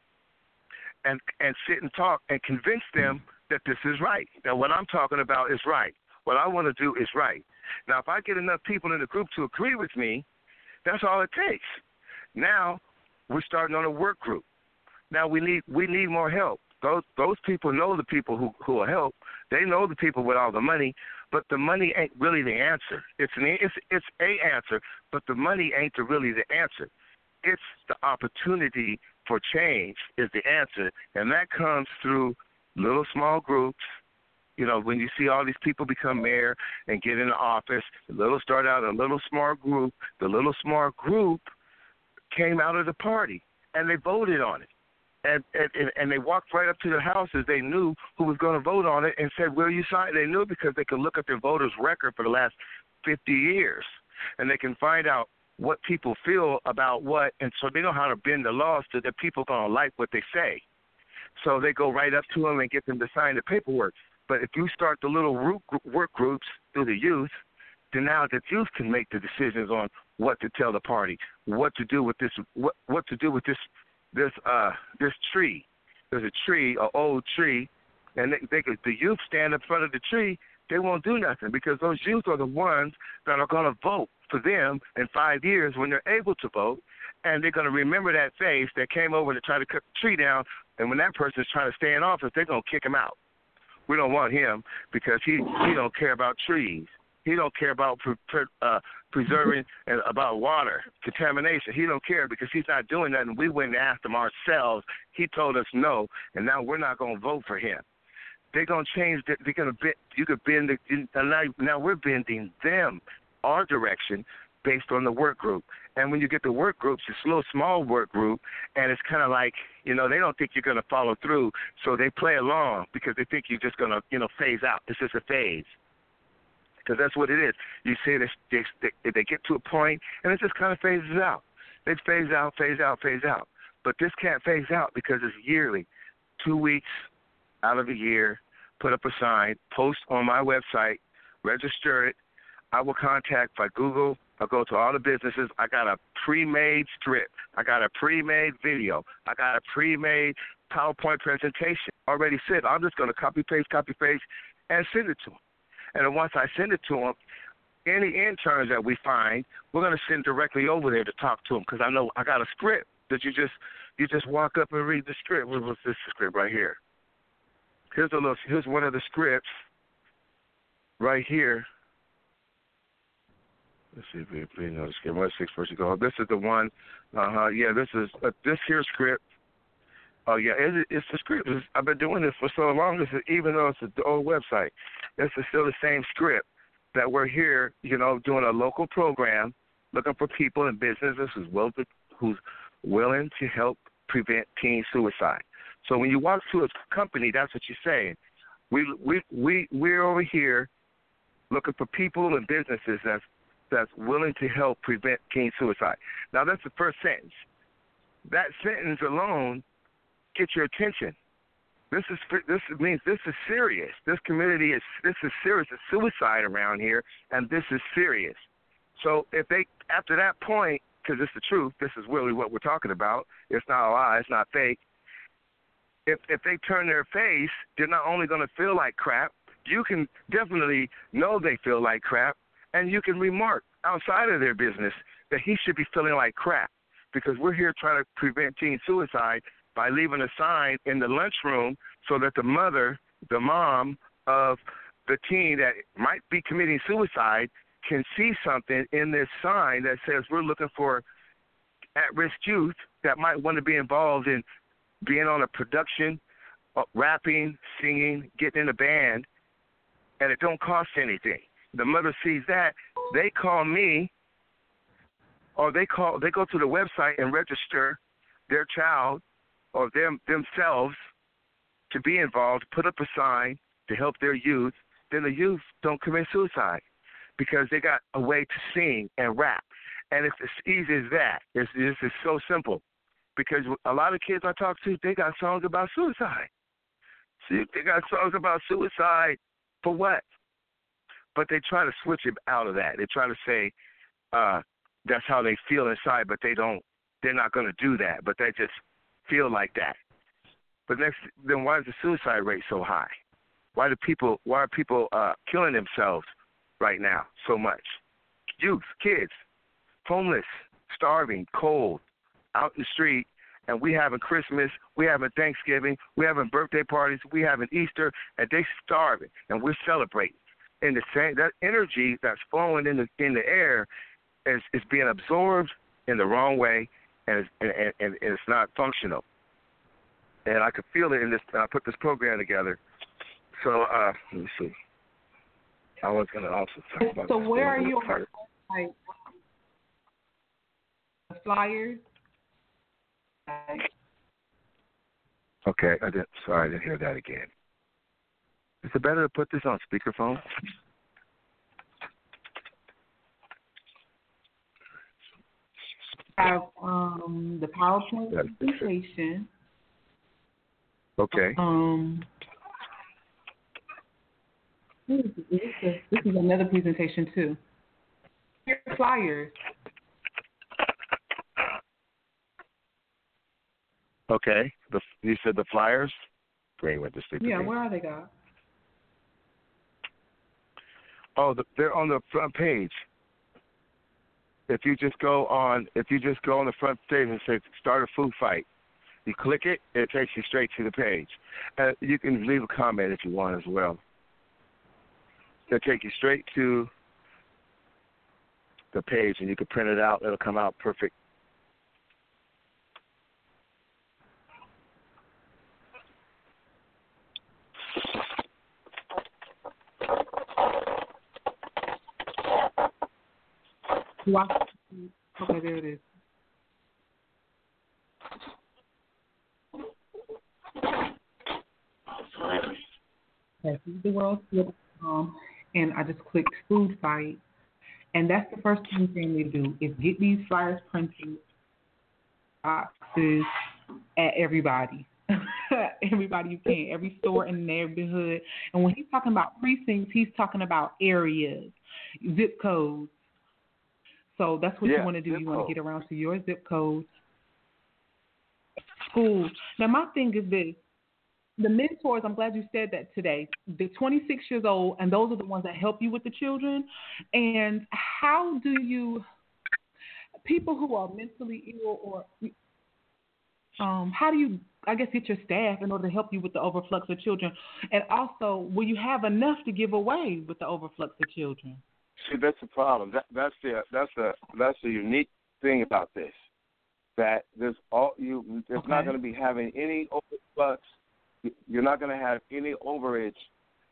and sit and talk and convince them that this is right, that what I'm talking about is right, what I want to do is right. Now, if I get enough people in the group to agree with me, that's all it takes. Now we're starting on a work group. Now we need more help. Those people know the people who will help. They know the people with all the money, but the money ain't really the answer. It's a answer, but the money ain't really the answer. It's the opportunity for change is the answer, and that comes through little small groups. You know, when you see all these people become mayor and get in the office, start out a little small group. The little small group came out of the party, and they voted on it. And they walked right up to the houses. They knew who was going to vote on it and said, will you sign? They knew because they could look at their voters' record for the last 50 years, and they can find out what people feel about what. And so they know how to bend the laws so that people are going to like what they say. So they go right up to them and get them to sign the paperwork. But if you start the little work groups through the youth, then now the youth can make the decisions on what to tell the party, what to do with this, what to do with this. This tree, there's a tree, an old tree, and the youth stand in front of the tree. They won't do nothing because those youth are the ones that are going to vote for them in 5 years when they're able to vote, and they're going to remember that face that came over to try to cut the tree down, and when that person's trying to stay in office, they're going to kick him out. We don't want him because he don't care about trees. He don't care about preserving and about water, contamination. He don't care because he's not doing nothing. We went and asked him ourselves. He told us no, and now we're not going to vote for him. They're going to change. They're going to bend. You could bend. Now we're bending them our direction based on the work group. And when you get the work groups, it's a little small work group, and it's kind of like, you know, they don't think you're going to follow through, so they play along because they think you're just going to, you know, phase out. It's just a phase. Because that's what it is. You see, they get to a point, and it just kind of phases out. They phase out, phase out, phase out. But this can't phase out because it's yearly. 2 weeks out of a year, put up a sign, post on my website, register it. I will contact by Google. I'll go to all the businesses. I got a pre-made strip. I got a pre-made video. I got a pre-made PowerPoint presentation already set. I'm just going to copy, paste, and send it to them. And once I send it to them, any interns that we find, we're going to send directly over there to talk to them because I know I got a script that you just walk up and read the script. What's this script right here? Here's one of the scripts right here. Let's see if we can know the script. 1 6 verses ago. This is the one. Yeah, this is this here script. Oh, yeah, it's the script. I've been doing this for so long, even though it's the old website. It's still the same script that we're here, you know, doing a local program, looking for people and businesses who's willing to help prevent teen suicide. So when you walk to a company, that's what you're saying. We're over here looking for people and businesses that's willing to help prevent teen suicide. Now, that's the first sentence. That sentence alone get your attention. This means this is serious. This community is serious. It's suicide around here, and this is serious. So if they after that point, because it's the truth, this is really what we're talking about. It's not a lie. It's not fake. If they turn their face, they're not only going to feel like crap. You can definitely know they feel like crap, and you can remark outside of their business that he should be feeling like crap. because we're here trying to prevent teen suicide by leaving a sign in the lunchroom so that the mother, the mom of the teen that might be committing suicide can see something in this sign that says we're looking for at-risk youth that might want to be involved in being on a production, rapping, singing, getting in a band, and it don't cost anything. The mother sees that. They call me, or they go to the website and register their child or themselves to be involved, put up a sign to help their youth. Then the youth don't commit suicide because they got a way to sing and rap. And it's as easy as that. It's so simple because a lot of kids I talk to, they got songs about suicide. See, they got songs about suicide for what? But they try to switch it out of that. They try to say that's how they feel inside, but they don't. They're not going to do that, but they just feel like that. But next, then why is the suicide rate so high? Why are people killing themselves right now so much? Youth, kids, homeless, starving, cold, out in the street, and we having Christmas, we having Thanksgiving, we having birthday parties, we having Easter, and they starving, and we're celebrating. And the same, that energy that's flowing in the air is being absorbed in the wrong way, and it's not functional. And I could feel it in this. I put this program together. So let me see. I was going to also talk about. So where are you on the flyers? Okay, I didn't. Sorry, I didn't hear that again. Is it better to put this on speakerphone? I have the PowerPoint presentation. Okay. This is another presentation too. Here's the flyers. Okay. You said the flyers? Great, went to sleep. Yeah, where are they, guys? Oh, they're on the front page. If you just go on the front page and say start a food fight, you click it, it takes you straight to the page. You can leave a comment if you want as well. It'll take you straight to the page, and you can print it out. It'll come out perfect. Okay, there it is. Okay, Feed the World Tour, and I just clicked food fight, and that's the first thing they do is get these flyers printed boxes at everybody. Everybody you can, every store in the neighborhood. And when he's talking about precincts, he's talking about areas, zip codes. So that's what you want to do. You want to get around to your zip code, schools. Now, my thing is this. The mentors, I'm glad you said that today. They're 26 years old, and those are the ones that help you with the children. And how do you – people who are mentally ill or how do you, I guess, get your staff in order to help you with the overflux of children? And also, will you have enough to give away with the overflux of children? See, that's the problem. That's the unique thing about this. That there's not going to be having any overflux. You're not going to have any overage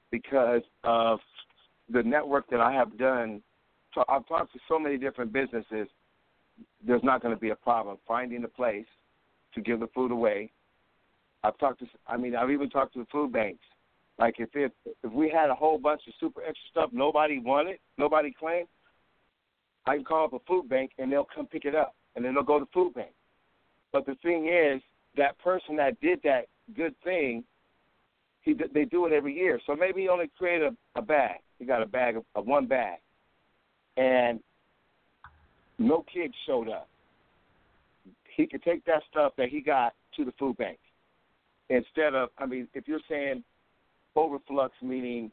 because of the network that I have done. So I've talked to so many different businesses. There's not going to be a problem finding a place to give the food away. I've even talked to the food banks. Like if we had a whole bunch of super extra stuff nobody wanted, nobody claimed, I can call up a food bank and they'll come pick it up and then they'll go to the food bank. But the thing is, that person that did that good thing, they do it every year. So maybe he only created a bag. He got one bag, and no kids showed up. He could take that stuff that he got to the food bank instead of. I mean, if you're saying overflux, meaning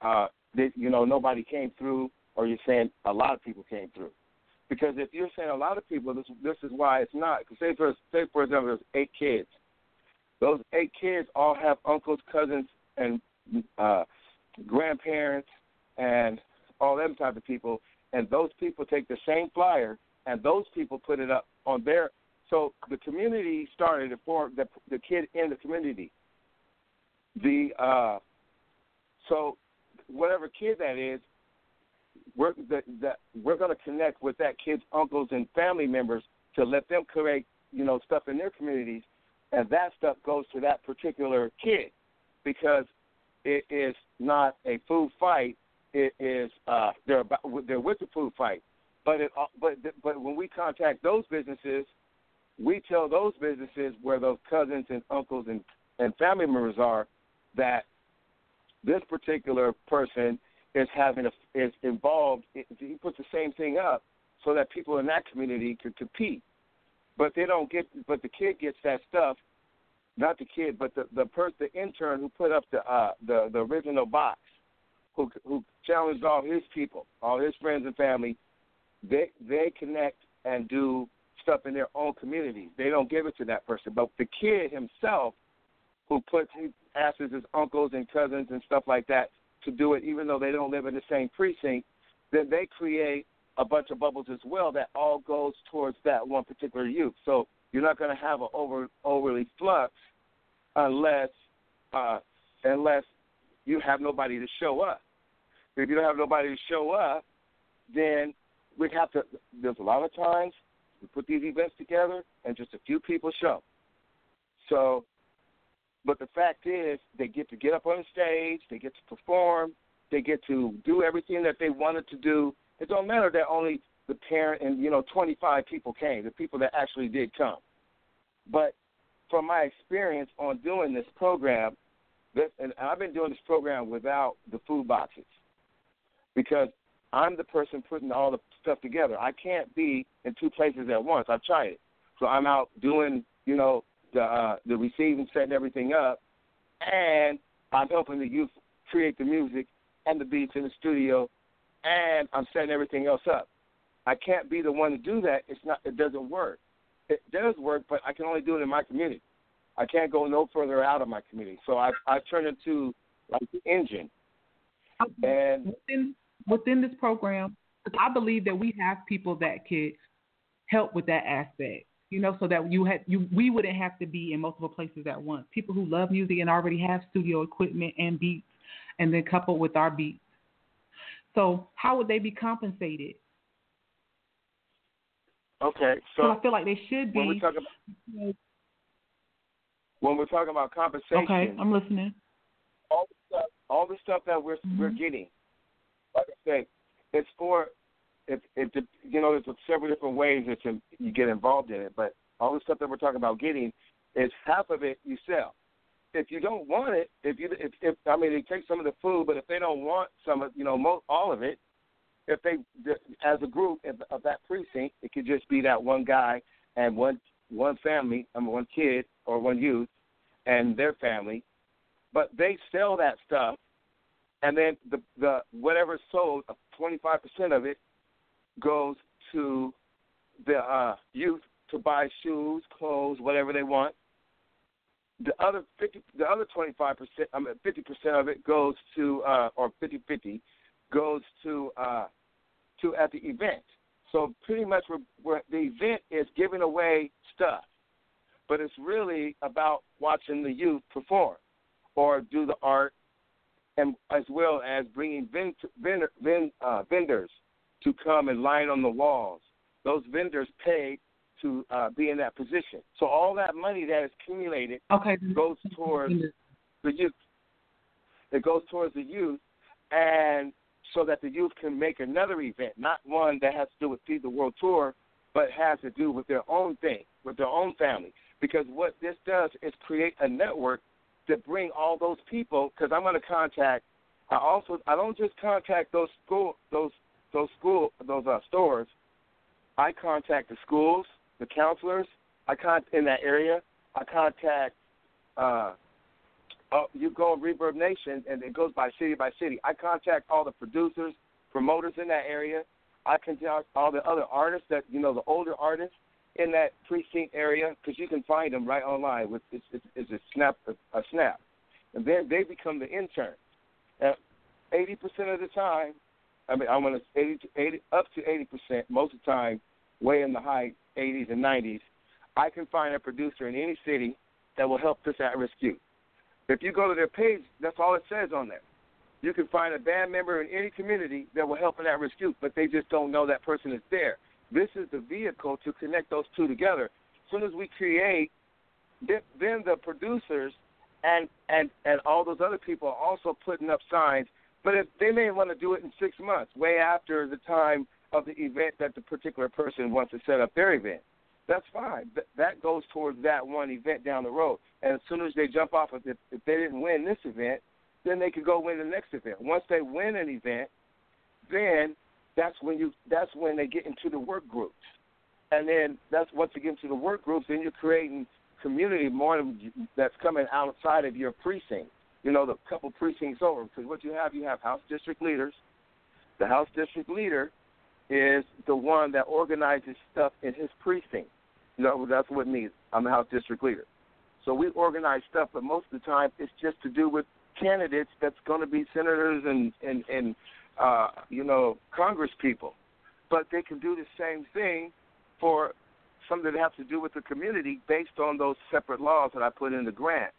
that nobody came through, or you're saying a lot of people came through. Because if you're saying a lot of people, this is why it's not. Because say for example, there's 8 kids. Those 8 kids all have uncles, cousins, and grandparents, and all them type of people. And those people take the same flyer, and those people put it up on their. So the community started to form the kid in the community. So whatever kid that is. We're going to connect with that kid's uncles and family members to let them create, stuff in their communities, and that stuff goes to that particular kid because it is not a food fight. It is they're with the food fight, but when we contact those businesses, we tell those businesses where those cousins and uncles and family members are that this particular person. Is involved. He puts the same thing up so that people in that community could compete, but they don't get. But the kid gets that stuff, not the kid, but the intern who put up the original box, who challenged all his people, all his friends and family. They connect and do stuff in their own communities. They don't give it to that person, but the kid himself, who asks his uncles and cousins and stuff like that. To do it, even though they don't live in the same precinct, then they create a bunch of bubbles as well that all goes towards that one particular youth. So you're not going to have an overly flux unless you have nobody to show up. If you don't have nobody to show up, then we have to. There's a lot of times we put these events together and just a few people show. So. But the fact is, they get to get up on stage, they get to perform, they get to do everything that they wanted to do. It don't matter that only the parent and 25 people came, the people that actually did come. But from my experience on doing this program, and I've been doing this program without the food boxes because I'm the person putting all the stuff together. I can't be in two places at once. I've tried it, so I'm out doing the receiving, setting everything up, and I'm helping the youth create the music and the beats in the studio, and I'm setting everything else up. I can't be the one to do that. It doesn't work. It does work, but I can only do it in my community. I can't go no further out of my community. So I've turned into like the engine. And within this program, I believe that we have people that could help with that aspect. So that we wouldn't have to be in multiple places at once. People who love music and already have studio equipment and beats, and then coupled with our beats. So how would they be compensated? Okay, so I feel like they should be. When we're talking about compensation, okay, I'm listening. All the stuff that we're getting, like I said, it's for. There's several different ways that you get involved in it, but all the stuff that we're talking about getting is half of it you sell. If you don't want it, if they take some of the food, but if they don't want some of all of it, if they as a group of that precinct, it could just be that one guy and one family, one kid or one youth and their family, but they sell that stuff, and then the whatever's sold, 25% of it. Goes to the youth to buy shoes, clothes, whatever they want. The other 25%, 50% of it goes to, or 50-50, goes to at the event. So pretty much, the event is giving away stuff, but it's really about watching the youth perform or do the art, and as well as bringing vendors. To come and line on the walls. Those vendors pay to be in that position. So all that money that is accumulated goes towards the youth. It goes towards the youth, and so that the youth can make another event, not one that has to do with Feed the World Tour, but has to do with their own thing, with their own family. Because what this does is create a network to bring all those people, because I'm going to contact, I don't just contact those stores. I contact the schools, the counselors. In that area. I contact. You go on Reverb Nation, and it goes by city by city. I contact all the producers, promoters in that area. I can tell all the other artists that, you know, the older artists in that precinct area, because you can find them right online. With it's a snap. And then they become the intern. 80% of the time, I mean, I'm going to 80 up to 80%, most of the time, way in the high 80s and 90s, I can find a producer in any city that will help this at-risk youth. If you go to their page, that's all it says on there. You can find a band member in any community that will help an at-risk youth, but they just don't know that person is there. This is the vehicle to connect those two together. As soon as we create, then the producers and all those other people are also putting up signs, but if they may want to do it in 6 months, way after the time of the event that the particular person wants to set up their event. That's fine. That goes towards that one event down the road. And as soon as they jump off of it, if they didn't win this event, then they could go win the next event. Once they win an event, then that's when they get into the work groups. And then that's once you get into the work groups, then you're creating community more that's coming outside of your precinct. You know, the couple precincts over. Because what you have house district leaders. The house district leader is the one that organizes stuff in his precinct. You know, that's what it means. I'm the house district leader. So we organize stuff, but most of the time it's just to do with candidates that's going to be senators and you know, Congress people. But they can do the same thing for something that has to do with the community based on those separate laws that I put in the grant.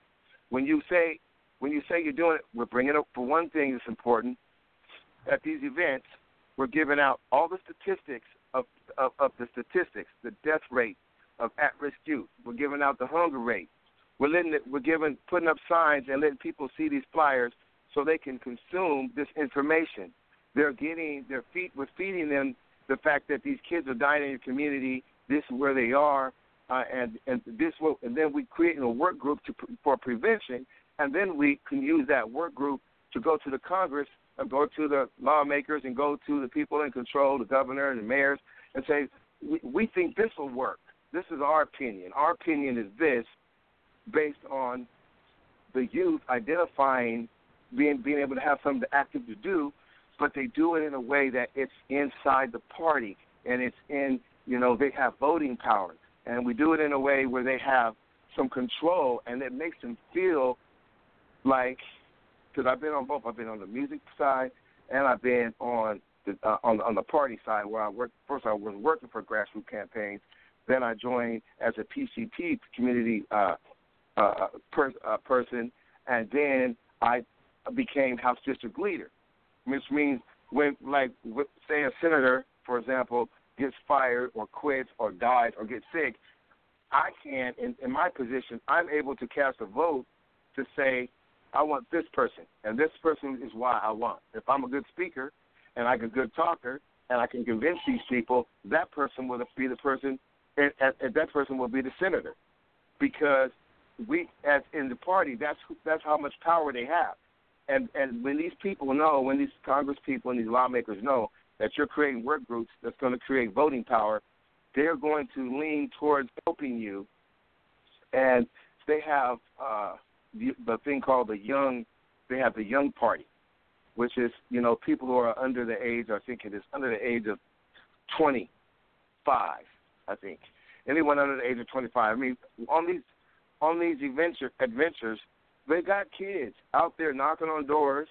When you say you're doing it, we're bringing up, for one thing that's important, at these events, we're giving out all the statistics of the statistics, the death rate of at-risk youth. We're giving out the hunger rate. We're putting up signs and letting people see these flyers so they can consume this information. We're feeding them the fact that these kids are dying in your community. This is where they are, and then we create a work group for prevention, and then we can use that work group to go to the Congress. Go to the lawmakers and go to the people in control, the governor and the mayors, and say, we think this will work. This is our opinion. Our opinion is this, based on the youth identifying, being able to have something active to do, but they do it in a way that it's inside the party and it's in, you know, they have voting power. And we do it in a way where they have some control, and it makes them feel like, because I've been on both. I've been on the music side, and I've been on the party side, where I worked. First, I was working for grassroots campaigns. Then I joined as a PCP community person, and then I became house district leader, which means when, like, say a senator, for example, gets fired or quits or dies or gets sick, I can, in my position, I'm able to cast a vote to say, I want this person, and this person is why I want. If I'm a good speaker and I'm a good talker and I can convince these people, that person will be the person, and that person will be the senator, because we, as in the party, that's how much power they have. And when these people know, when these Congress people and these lawmakers know that you're creating work groups that's going to create voting power, they're going to lean towards helping you, and they have the thing called the young party, which is, you know, people who are under the age, I think it is under the age of 25, I think. Anyone under the age of 25. I mean, on these adventures, they got kids out there knocking on doors,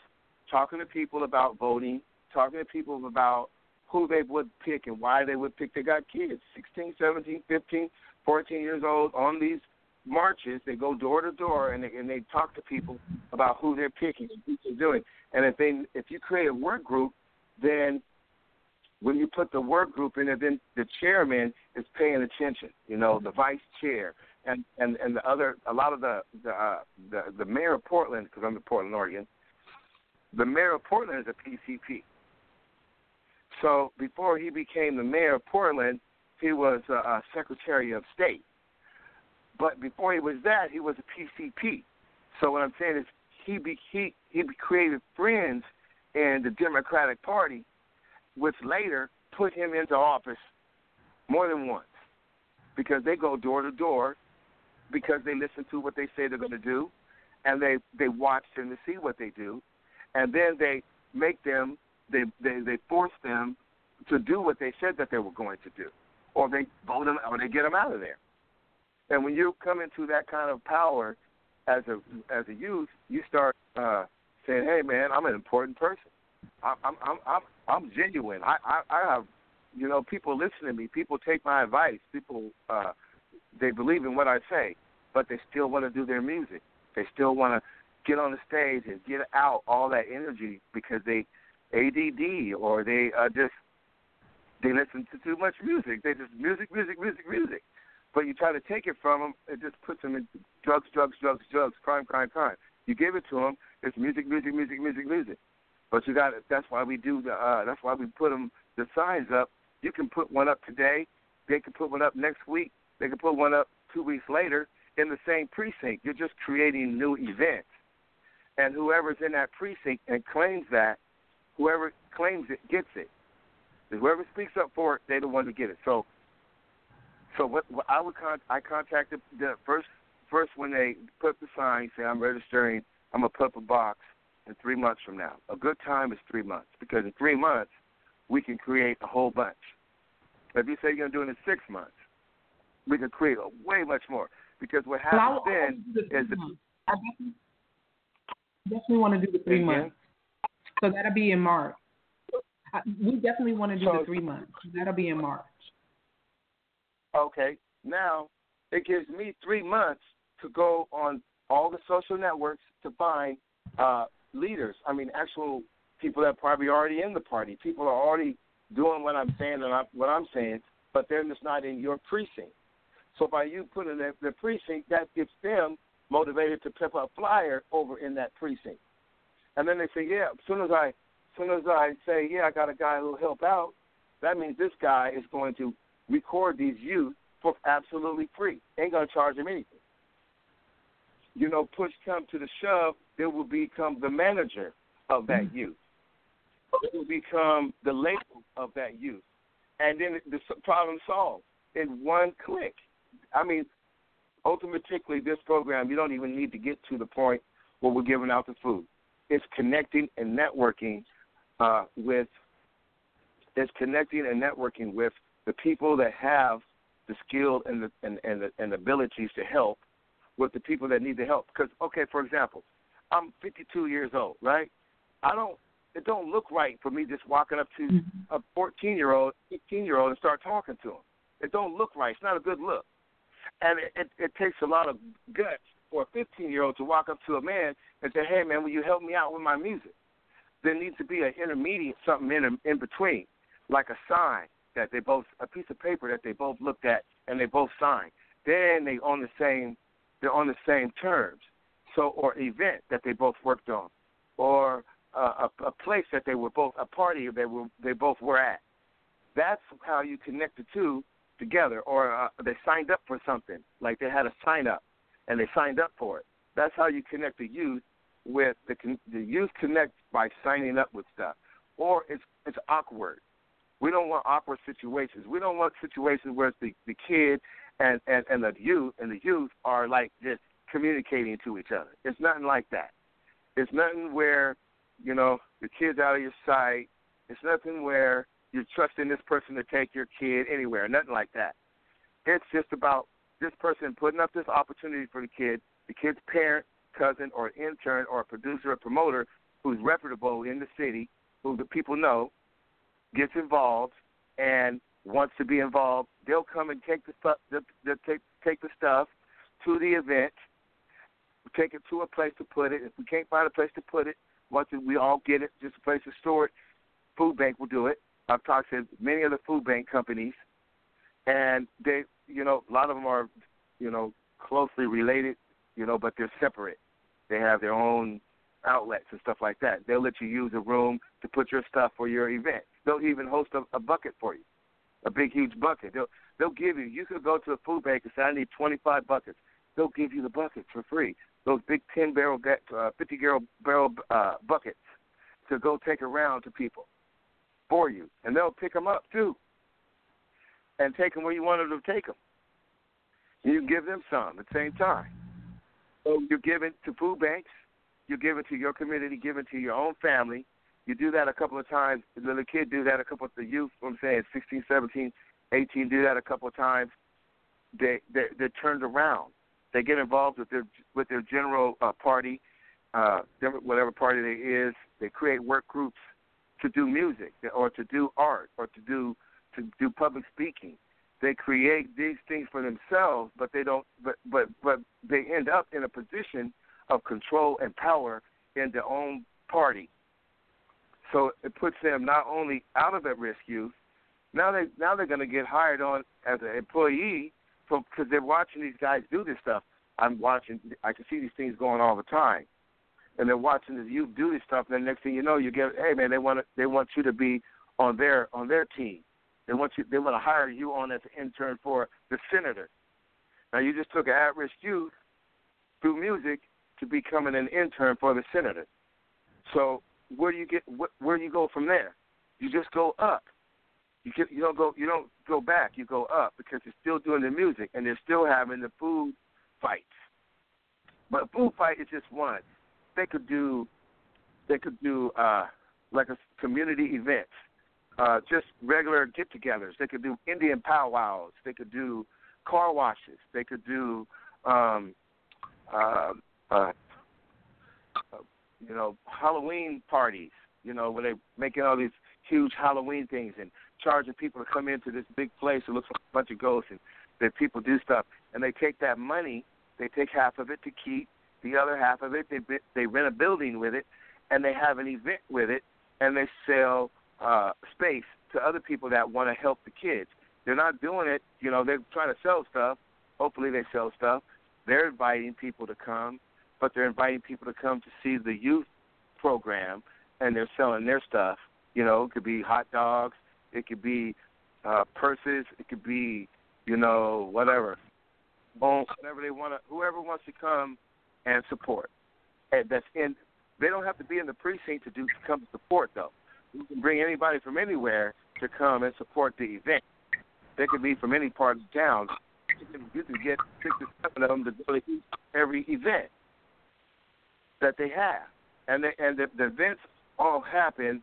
talking to people about voting, talking to people about who they would pick and why they would pick. They got kids, 16, 17, 15, 14 years old on these marches. They go door to door and they talk to people about who they're picking and what they're doing. And if you create a work group, then when you put the work group in it, then the chairman is paying attention. You know, the vice chair and the other, a lot of the mayor of Portland, because I'm in Portland, Oregon. The mayor of Portland is a PCP. So before he became the mayor of Portland, he was a Secretary of State. But before he was that, he was a PCP. So what I'm saying is he created friends in the Democratic Party, which later put him into office more than once, because they go door to door, because they listen to what they say they're going to do, and they watch them to see what they do, and then they force them to do what they said that they were going to do, or they vote them, or they get them out of there. And when you come into that kind of power as a youth, you start saying, "Hey, man, I'm an important person. I'm genuine. I have, you know, people listen to me. People take my advice. People they believe in what I say, but they still want to do their music. They still want to get on the stage and get out all that energy because they ADD or they just listen to too much music. They just music. But you try to take it from them, it just puts them in drugs, crime. You give it to them, it's music. But you got it. That's why we do the. That's why we put them the signs up. You can put one up today. They can put one up next week. They can put one up 2 weeks later in the same precinct. You're just creating new events, and whoever's in that precinct and claims that, whoever claims it gets it. And whoever speaks up for it, they're the one to get it. So what I would I contacted the first when they put the sign, say I'm registering. I'm gonna put up a box. In 3 months from now. A good time is 3 months because in 3 months, we can create a whole bunch. If you say you're going to do it in 6 months, we can create way much more because what happens then is... I definitely want to do the 3 months. So that'll be in March. We definitely want to do the 3 months. That'll be in March. Okay. Now, it gives me 3 months to go on all the social networks to find... leaders, I mean, actual people that are probably already in the party. People are already doing what I'm saying and what I'm saying, but they're just not in your precinct. So by you putting in the precinct, that gets them motivated to put up a flyer over in that precinct. And then they say, yeah, as soon as I say, yeah, I got a guy who'll help out, that means this guy is going to record these youth for absolutely free. Ain't going to charge them anything. You know, push come to the shove, they will become the manager of that youth. It will become the label of that youth. And then the problem solved in one click. I mean, ultimately, this program, you don't even need to get to the point where we're giving out the food. It's connecting and networking with the people that have the skill and the abilities to help with the people that need the help. Because, okay, for example, I'm 52 years old, right? It don't look right for me just walking up to a 14-year-old, 18-year-old and start talking to him. It don't look right. It's not a good look. And it takes a lot of guts for a 15-year-old to walk up to a man and say, hey, man, will you help me out with my music? There needs to be an intermediate, something in between, like a sign that they both, a piece of paper that they both looked at and they both signed. Then they're on the same terms. So, or event that they both worked on, or a place that they were both, a party they both were at. That's how you connect the two together. Or they signed up for something, like they had a sign up, and they signed up for it. That's how you connect the youth with the youth connect by signing up with stuff. Or it's awkward. We don't want awkward situations. We don't want situations where it's the kid and the youth are like this. Communicating to each other. It's nothing like that. It's nothing where, you know, the kid's out of your sight. It's nothing where you're trusting this person to take your kid anywhere, nothing like that. It's just about this person putting up this opportunity for the kid, the kid's parent, cousin, or intern, or a producer or promoter who's reputable in the city, who the people know, gets involved and wants to be involved. They'll come and take the stuff, they'll take the stuff to the event. Take it to a place to put it. If we can't find a place to put it, once we all get it, just a place to store it, food bank will do it. I've talked to many of the food bank companies, and they, you know, a lot of them are, you know, closely related, you know, but they're separate. They have their own outlets and stuff like that. They'll let you use a room to put your stuff for your event. They'll even host a bucket for you, a big, huge bucket. They'll give you. You could go to a food bank and say, I need 25 buckets. They'll give you the buckets for free. Those big 10-barrel, 50-barrel buckets to go take around to people for you. And they'll pick them up, too, and take them where you want them to take them. And you give them some at the same time. So you're giving to food banks. You're giving to your community, giving to your own family. You do that a couple of times. The little kid do that a couple of the youth, you know what I'm saying, 16, 17, 18, do that a couple of times. They're turned around. They get involved with their general party, whatever party they is. They create work groups to do music or to do art or to do public speaking. They create these things for themselves, but they don't. But they end up in a position of control and power in their own party. So it puts them not only out of at-risk youth. Now they're going to get hired on as an employee because they're watching these guys do this stuff. I can see these things going all the time, and they're watching the youth do this stuff. And the next thing you know, you get, hey man, they want you to be on their team. They want to hire you on as an intern for the senator. Now you just took an at-risk youth through music to becoming an intern for the senator. So where do you get? Where do you go from there? You just go up. You don't go back. You go up because they're still doing the music and they're still having the food fights. But a food fight is just one. They could do like a community events, just regular get-togethers. They could do Indian powwows. They could do car washes. They could do Halloween parties. You know, where they're making all these huge Halloween things and charging people to come into this big place that looks like a bunch of ghosts, and that people do stuff. And they take that money, they take half of it to keep, the other half of it, they rent a building with it, and they have an event with it, and they sell space to other people that want to help the kids. They're not doing it, you know, they're trying to sell stuff. Hopefully they sell stuff. They're inviting people to come, but they're inviting people to come to see the youth program, and they're selling their stuff. You know, it could be hot dogs, it could be purses, it could be, you know, whatever. Whatever they want to, whoever wants to come and support. And that's in. They don't have to be in the precinct to come support, though. You can bring anybody from anywhere to come and support the event. They could be from any part of town. You can get 6 or 7 of them to go to every event that they have. And the events all happen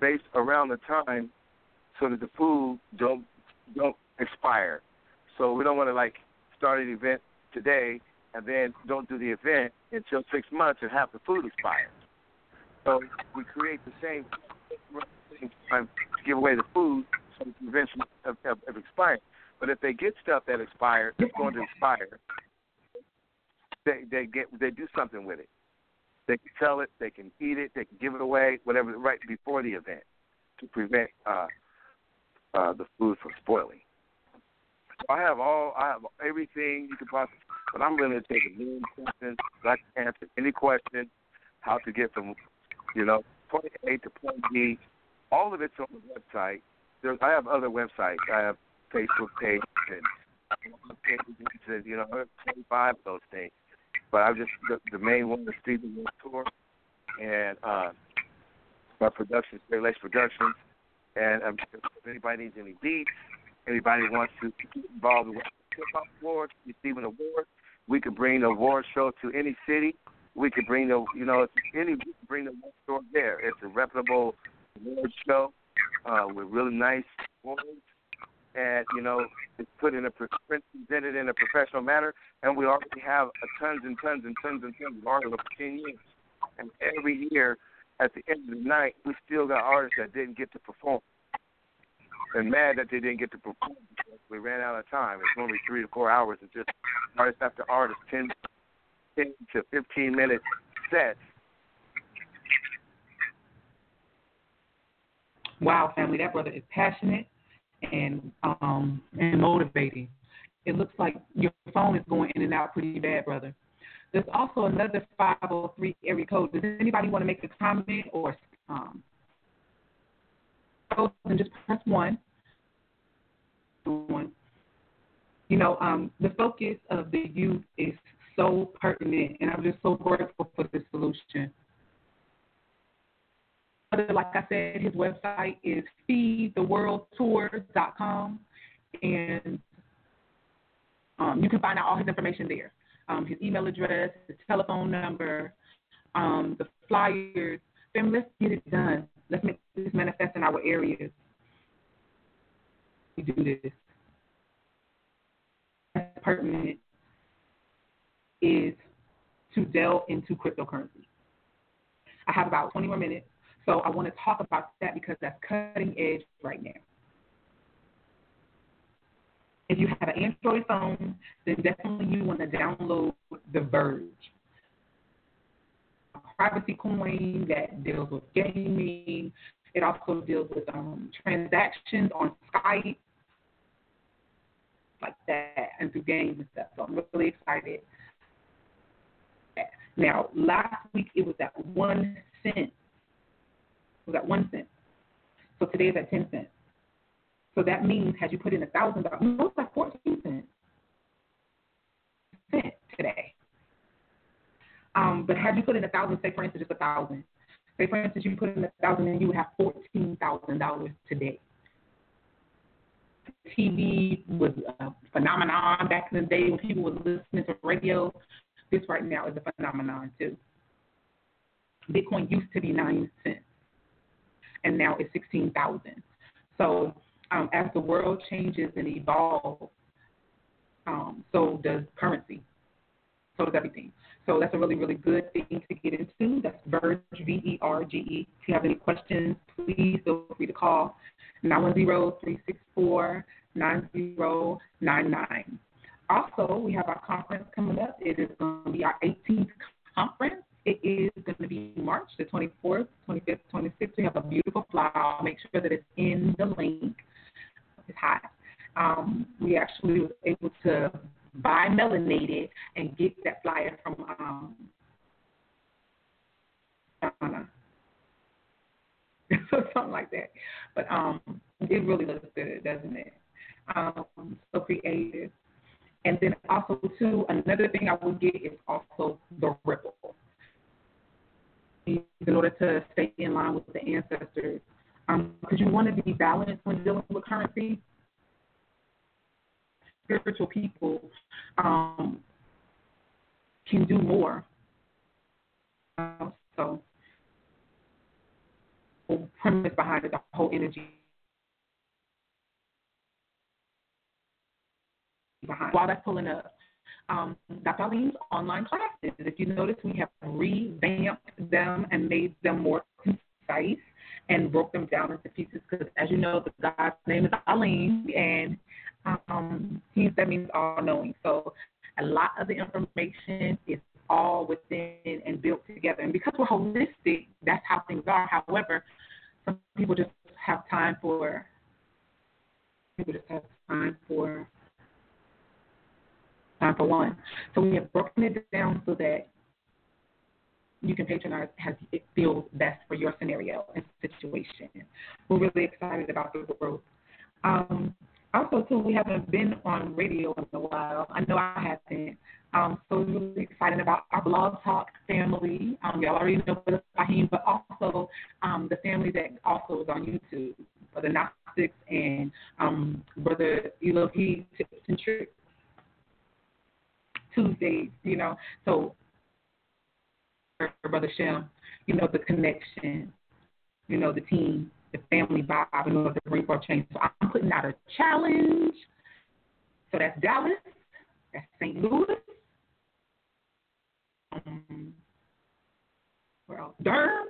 based around the time so that the food don't expire. So we don't want to, like, start an event today and then don't do the event until 6 months and half the food expires. So we create the same time to give away the food so the convention of expiring. But if they get stuff that expires, it's going to expire. They do something with it. They can sell it, they can eat it, they can give it away, whatever, right before the event to prevent the food from spoiling. So I have everything you could possibly, but I'm willing to take a million questions. I can answer any question, how to get from, you know, point A to point B. All of it's on the website. I have other websites. I have Facebook pages and you know, 25 of those things. But I just the main one is Feed the World Tour, and my production is Ray Lace Productions. And if anybody needs any beats, anybody wants to get involved in the Hip Hop Awards, receiving awards, we could bring the award show to any city. We could bring the award show there. It's a reputable award show with really nice awards. And, you know, it's presented in a professional manner, and we already have tons and tons of artists over 10 years. And every year, at the end of the night, we still got artists that didn't get to perform. And mad that they didn't get to perform because we ran out of time. It's only 3 to 4 hours. It's just artist after artist, 10 to 15-minute sets. Wow, family, that brother is passionate and motivating. It looks like your phone is going in and out pretty bad, brother. There's also another 503 area code. Does anybody want to make a comment or and just press 1? You know, the focus of the youth is so pertinent, and I'm just so grateful for this solution. Like I said, his website is feedtheworldtour.com, and you can find out all his information there. His email address, his telephone number, the flyers. Let's get it done. Let's make this manifest in our areas. We do this. That's pertinent is to delve into cryptocurrency. I have about 20 more minutes, so I want to talk about that because that's cutting edge right now. If you have an Android phone, then definitely you want to download the Verge, a privacy coin that deals with gaming. It also deals with transactions on Skype, like that, and through games and stuff. So I'm really excited. Now, last week it was at 1 cent. It was at 1 cent. So today it's at 10 cents. So that means had you put in $1,000, no, it's like 14 cents today. But had you put in $1,000, say for instance, just $1,000. Say for instance, you put in $1,000 and you would have $14,000 today. TV was a phenomenon back in the day when people were listening to radio. This right now is a phenomenon too. Bitcoin used to be 9 cents, and now it's 16,000. So as the world changes and evolves, so does currency. So does everything. So that's a really, really good thing to get into. That's Verge, V-E-R-G-E. If you have any questions, please feel free to call 910-364-9099. Also, we have our conference coming up. It is going to be our 18th conference. It is going to be March the 24th, 25th, 26th. We have a beautiful flyer. Make sure that it's in the link. It's hot. We actually were able to buy melanated and get that flyer from Donna. Something like that. But it really looks good, doesn't it? So creative. And then also, too, another thing I would get is also the ripple. In order to stay in line with the ancestors, because you want to be balanced when dealing with currency. Spiritual people can do more. So, the whole premise behind it, the whole energy behind. While that's pulling up, Dr. Aline's online classes, if you notice, we have revamped them and made them more concise and broke them down into pieces because, as you know, the God's name is Aline, and that means all-knowing. So a lot of the information is all within and built together. And because we're holistic, that's how things are. However, some people just have time for one. So we have broken it down so that you can patronize as it feels best for your scenario and situation. We're really excited about the growth. Also, too, we haven't been on radio in a while. I know I have been. So we're really excited about our Blog Talk family. Y'all already know Brother Fahim, but also the family that also is on YouTube, Brother Gnostics and Brother Elohi, Tips and Tricks. Tuesdays, you know, so Brother Shem, you know, the connection, you know, the team, the family vibe, in order to bring forth change. So I'm putting out a challenge. So that's Dallas, that's St. Louis, where else? Durham.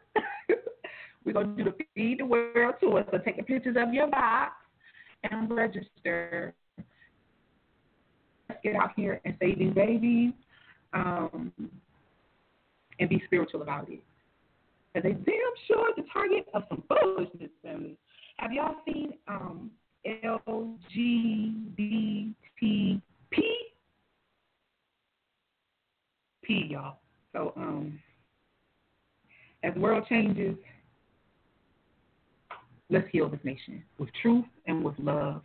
We're going to do the Feed the World Tour. So take pictures of your vibe and register. Get out here and save these babies and be spiritual about it. Because they damn sure the target of some foolishness, family. Have y'all seen LGBTP? P, y'all. So as the world changes, let's heal this nation with truth and with love.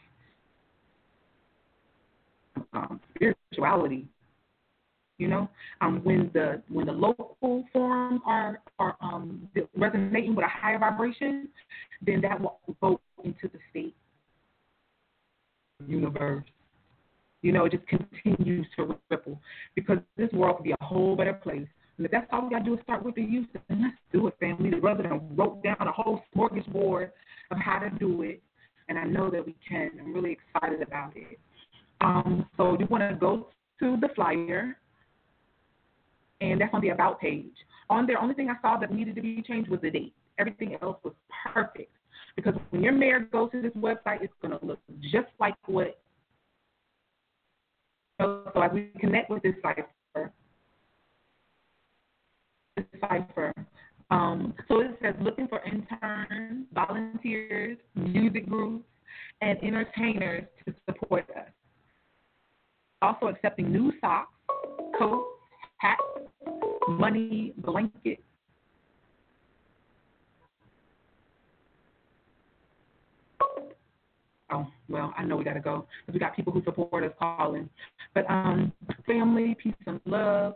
Spirituality, you know, when the local forms are resonating with a higher vibration, then that will go into the state universe. You know, it just continues to ripple because this world could be a whole better place That's all we got to do is start with the youth. And let's do it, family. The brother done wrote down a whole smorgasbord of how to do it, and I know that we can. I'm really excited about it. So you want to go to the flyer, and that's on the About page. On there, only thing I saw that needed to be changed was the date. Everything else was perfect. Because when your mayor goes to this website, it's going to look just like what. So as we connect with this cipher. So it says looking for interns, volunteers, music groups, and entertainers to support us. Also accepting new socks, coats, hats, money, blankets. Oh, well, I know we got to go because we got people who support us calling. But family, peace and love,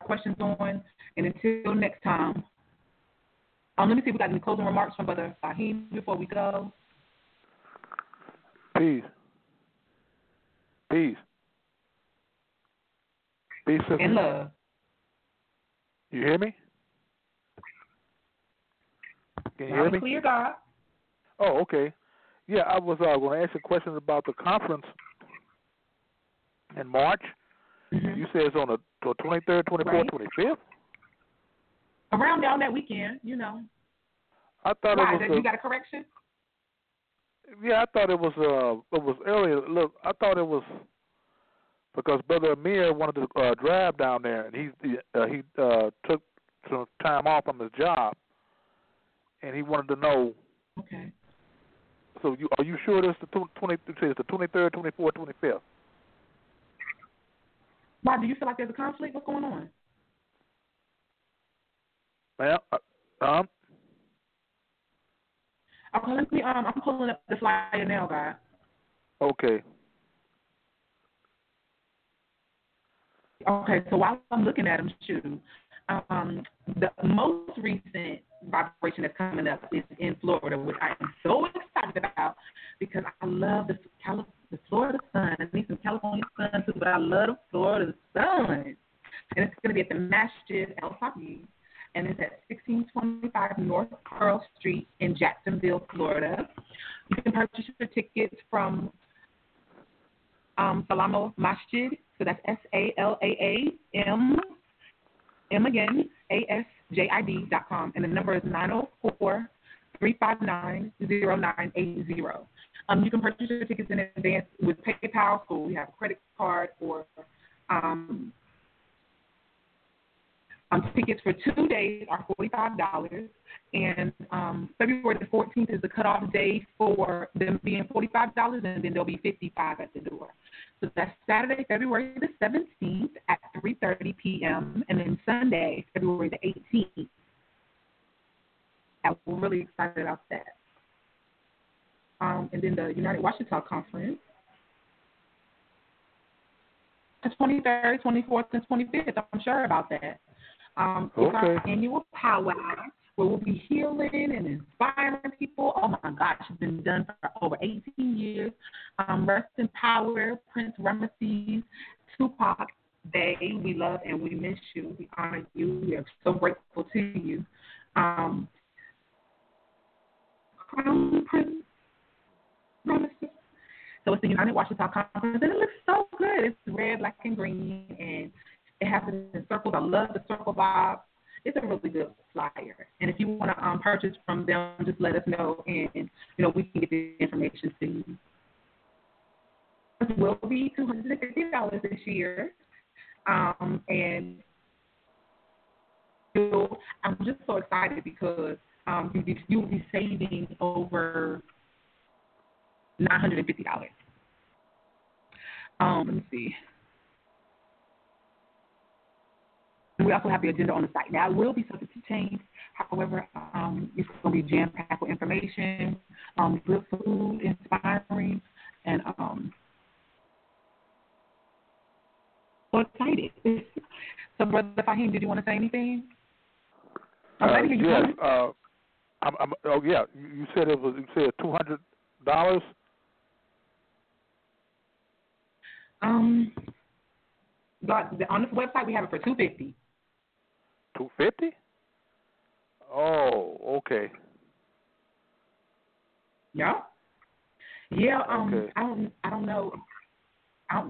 questions on. And until next time, let me see if we got any closing remarks from Brother Fahim before we go. Peace. Peace. Peace and love. You hear me? Can you hear me? Clear, God. Oh, okay. Yeah, I was going to ask you questions about the conference in March. Mm-hmm. You said it's on the 23rd, 24th, right. 25th? Around down that weekend, you know. I thought Why, it was. You got a correction? Yeah, I thought it was earlier. Look, I thought it was because Brother Amir wanted to drive down there, and he took some time off from his job. And he wanted to know. Okay. So are you sure this is the 23rd, 24th, 25th? Why, do you feel like there's a conflict? What's going on? Well, I'm pulling up the flyer now, guy. Okay. Okay, so while I'm looking at him, shoot. The most recent vibration that's coming up is in Florida, which I am so excited about because I love the Florida sun. I need some California sun too, but I love the Florida sun. And it's going to be at the Mastiff El Harp Museum, and it's at 1625 North Pearl Street in Jacksonville, Florida. You can purchase your tickets from Salamo Masjid, so that's SALAAM ASJID.com, and the number is 904-359-0980. You can purchase your tickets in advance with PayPal, so we have a credit card or tickets for 2 days are $45, and February the 14th is the cutoff day for them being $45, and then they'll be $55 at the door. So that's Saturday, February the 17th at 3:30 p.m., and then Sunday, February the 18th. And we're really excited about that. And then the United Washington Conference, the 23rd, 24th, and 25th. I'm sure about that. It's our annual powwow where we'll be healing and inspiring people. Oh, my gosh, it's been done for over 18 years. Rest in power, Prince Rameses, Tupac, we love and we miss you. We honor you. We are so grateful to you. Prince Rameses. So it's the United Washington Conference, and it looks so good. It's red, black, and green, and it happens in circles. I love the circle vibe. It's a really good flyer. And if you want to purchase from them, just let us know, and we can get the information to you. It will be $250 this year. And I'm just so excited because you will be saving over $950. Let me see. We also have the agenda on the site. Now, it will be subject to change. However, it's going to be jam-packed with information, good food, inspiring, and so excited. So, Brother Fahim, did you want to say anything? You said it was. You said $200. But on this website, we have it for $250. $250? Oh, okay. Yeah. Yeah. Okay. I don't know.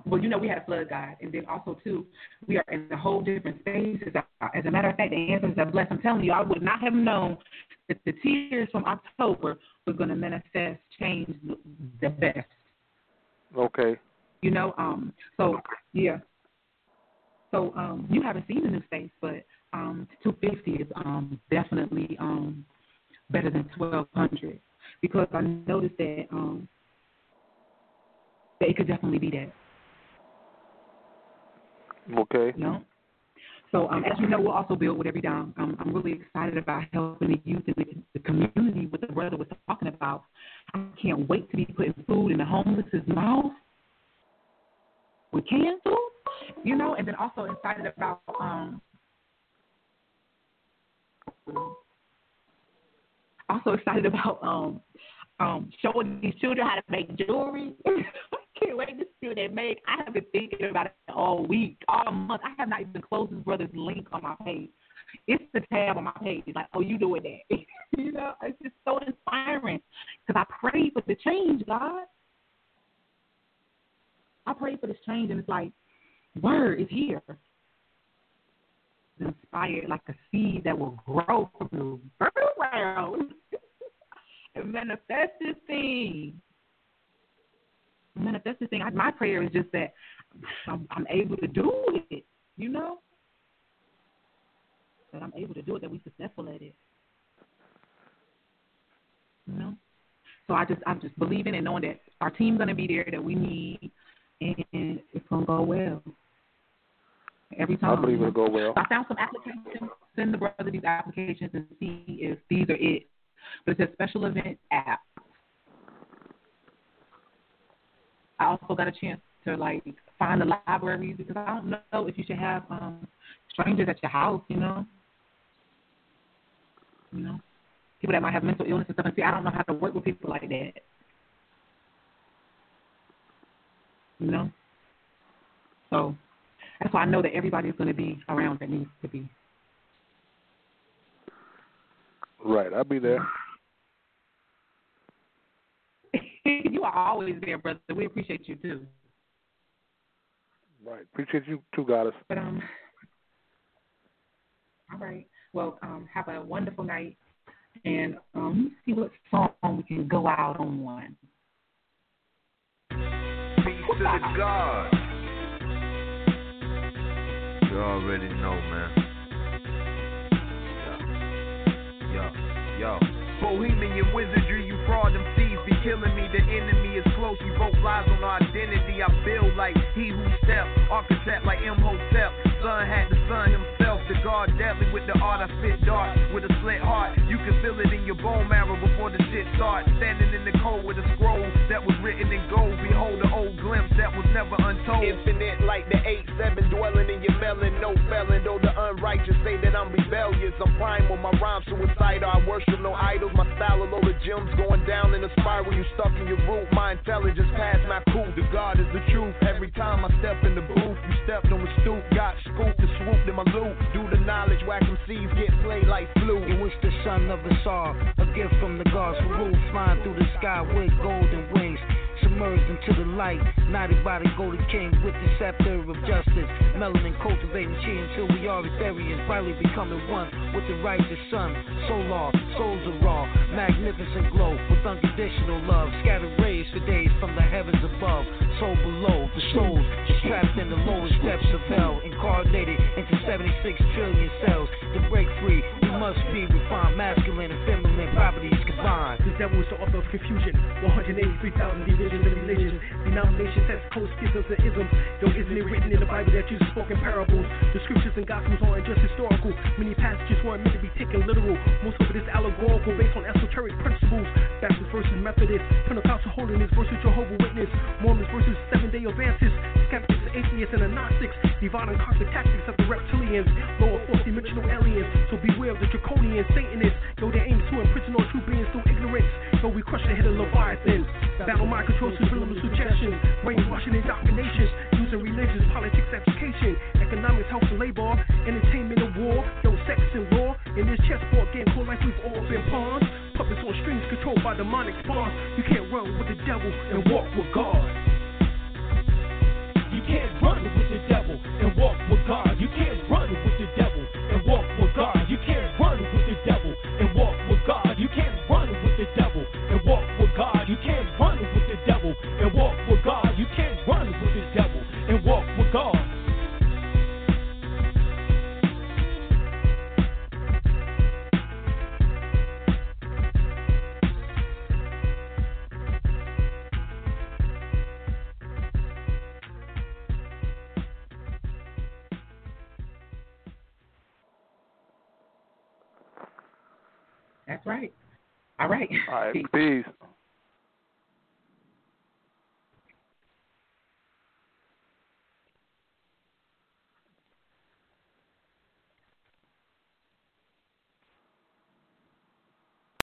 Well, you know, we had a flood guide, and then also too, we are in a whole different space. As a matter of fact, the answers are blessed. I'm telling you, I would not have known that the tears from October was going to manifest change the best. Okay. You know, so yeah. So you haven't seen the new space, but 250 is definitely better than 1200 because I noticed that that it could definitely be that. Okay. You know? So as you know, we'll also build with every dime. I'm really excited about helping the youth and the community with what brother was talking about. I can't wait to be putting food in the homeless's mouth. We can do, you know, and then also excited about showing these children how to make jewelry. I can't wait to see what they make. I have been thinking about it all week, all month. I have not even closed this brother's link on my page. It's the tab on my page. It's like, oh, you doing that? You know, it's just so inspiring because I pray for the change, God. I pray for this change, and it's like, word is here. It's inspired like a seed that will grow from the ground and manifest this thing. Manifest this thing. My prayer is just that I'm able to do it, you know? That I'm able to do it, that we're successful at it. You know? So I'm just believing and knowing that our team's going to be there, that we need, and it's going to go well. Every time. I believe it'll go well. I found some applications. Send the brother these applications and see if these are it. But it's a special event app. I also got a chance to, like, find the libraries because I don't know if you should have strangers at your house, you know? You know? People that might have mental illness and stuff. And see, I don't know how to work with people like that. You know? So that's why I know that everybody's going to be around that needs to be. Right. I'll be there. You are always there, brother. We appreciate you, too. Right. Appreciate you, too, Goddess. But, all right. Well, have a wonderful night. And let's see what song we can go out on one. Peace to the gods. You already know, man. Yo. Bohemian wizardry, you fraud them thieves be killing me. The enemy is close. We both lies on our identity. I build like he who steps, architect like M.O.S.E.P. Son had the son himself, the guard deadly with the art. I spit dark with a slit heart. You can feel it in your bone marrow before the shit starts. Standing in the cold with a scroll that was written in gold. Behold the old glimpse that was never untold. Infinite like the 8-7 dwelling in your melon. No felon, though the unrighteous say that I'm rebellious. I'm primal, my rhymes suicidal. I worship no idols. My style a load of gems going down in a spiral. You stuck in your root. My intelligence past my cool. The God is the truth. Every time I step in the booth, you stepped on the stoop. Got scoop to swoop in my loop. Do the knowledge, whack them seeds, get played like flu. It was the son of the Tsar, a gift from the gods. Rule flying through the sky with golden wings. Submerged into the light, knighted by the golden king with the scepter of justice. Melanin cultivating chi until we are Ethereans, finally becoming one with the righteous sun. Solar, souls are raw, magnificent glow with unconditional love. Scattered rays for days from the heavens above. Soul below, the souls trapped in the lowest depths of hell. Incarnated into 76 trillion cells. To break free, we must be refined, masculine and feminine properties combined. The devil is the author of confusion. 183,000 divisions of religions, denominations, sets, codes, schisms, and isms. Though isn't it written in the Bible that Jesus spoke in parables? The scriptures and gospels aren't just historical. Many passages weren't meant to be taken literal. Most of it is allegorical, based on esoteric principles. Baptist versus Methodist, Pentecostal holiness versus Jehovah's Witness, Mormons versus Seventh-day Adventists, skeptics, atheists, and agnostics, divine and cosmic tactics of the reptilians, lower fourth-dimensional aliens. So beware of the draconian Satanists, though they aim to imprison all true beings through ignorance. Though we crush the head of Leviathan, battle mind control, subliminal suggestions, brainwashing indoctrinations, using religious, politics, education. like we've all been pawns, puppets on strings controlled by demonic bars. You can't run with the devil and walk with God. You can't run with the devil and walk with God. You can't run with the devil and walk with God. You can't run with the devil and walk with God. You can't run with the devil and walk with God. You can't run with the devil and walk with God. You can't run with the devil and walk with God. That's right. All right. All right. Peace.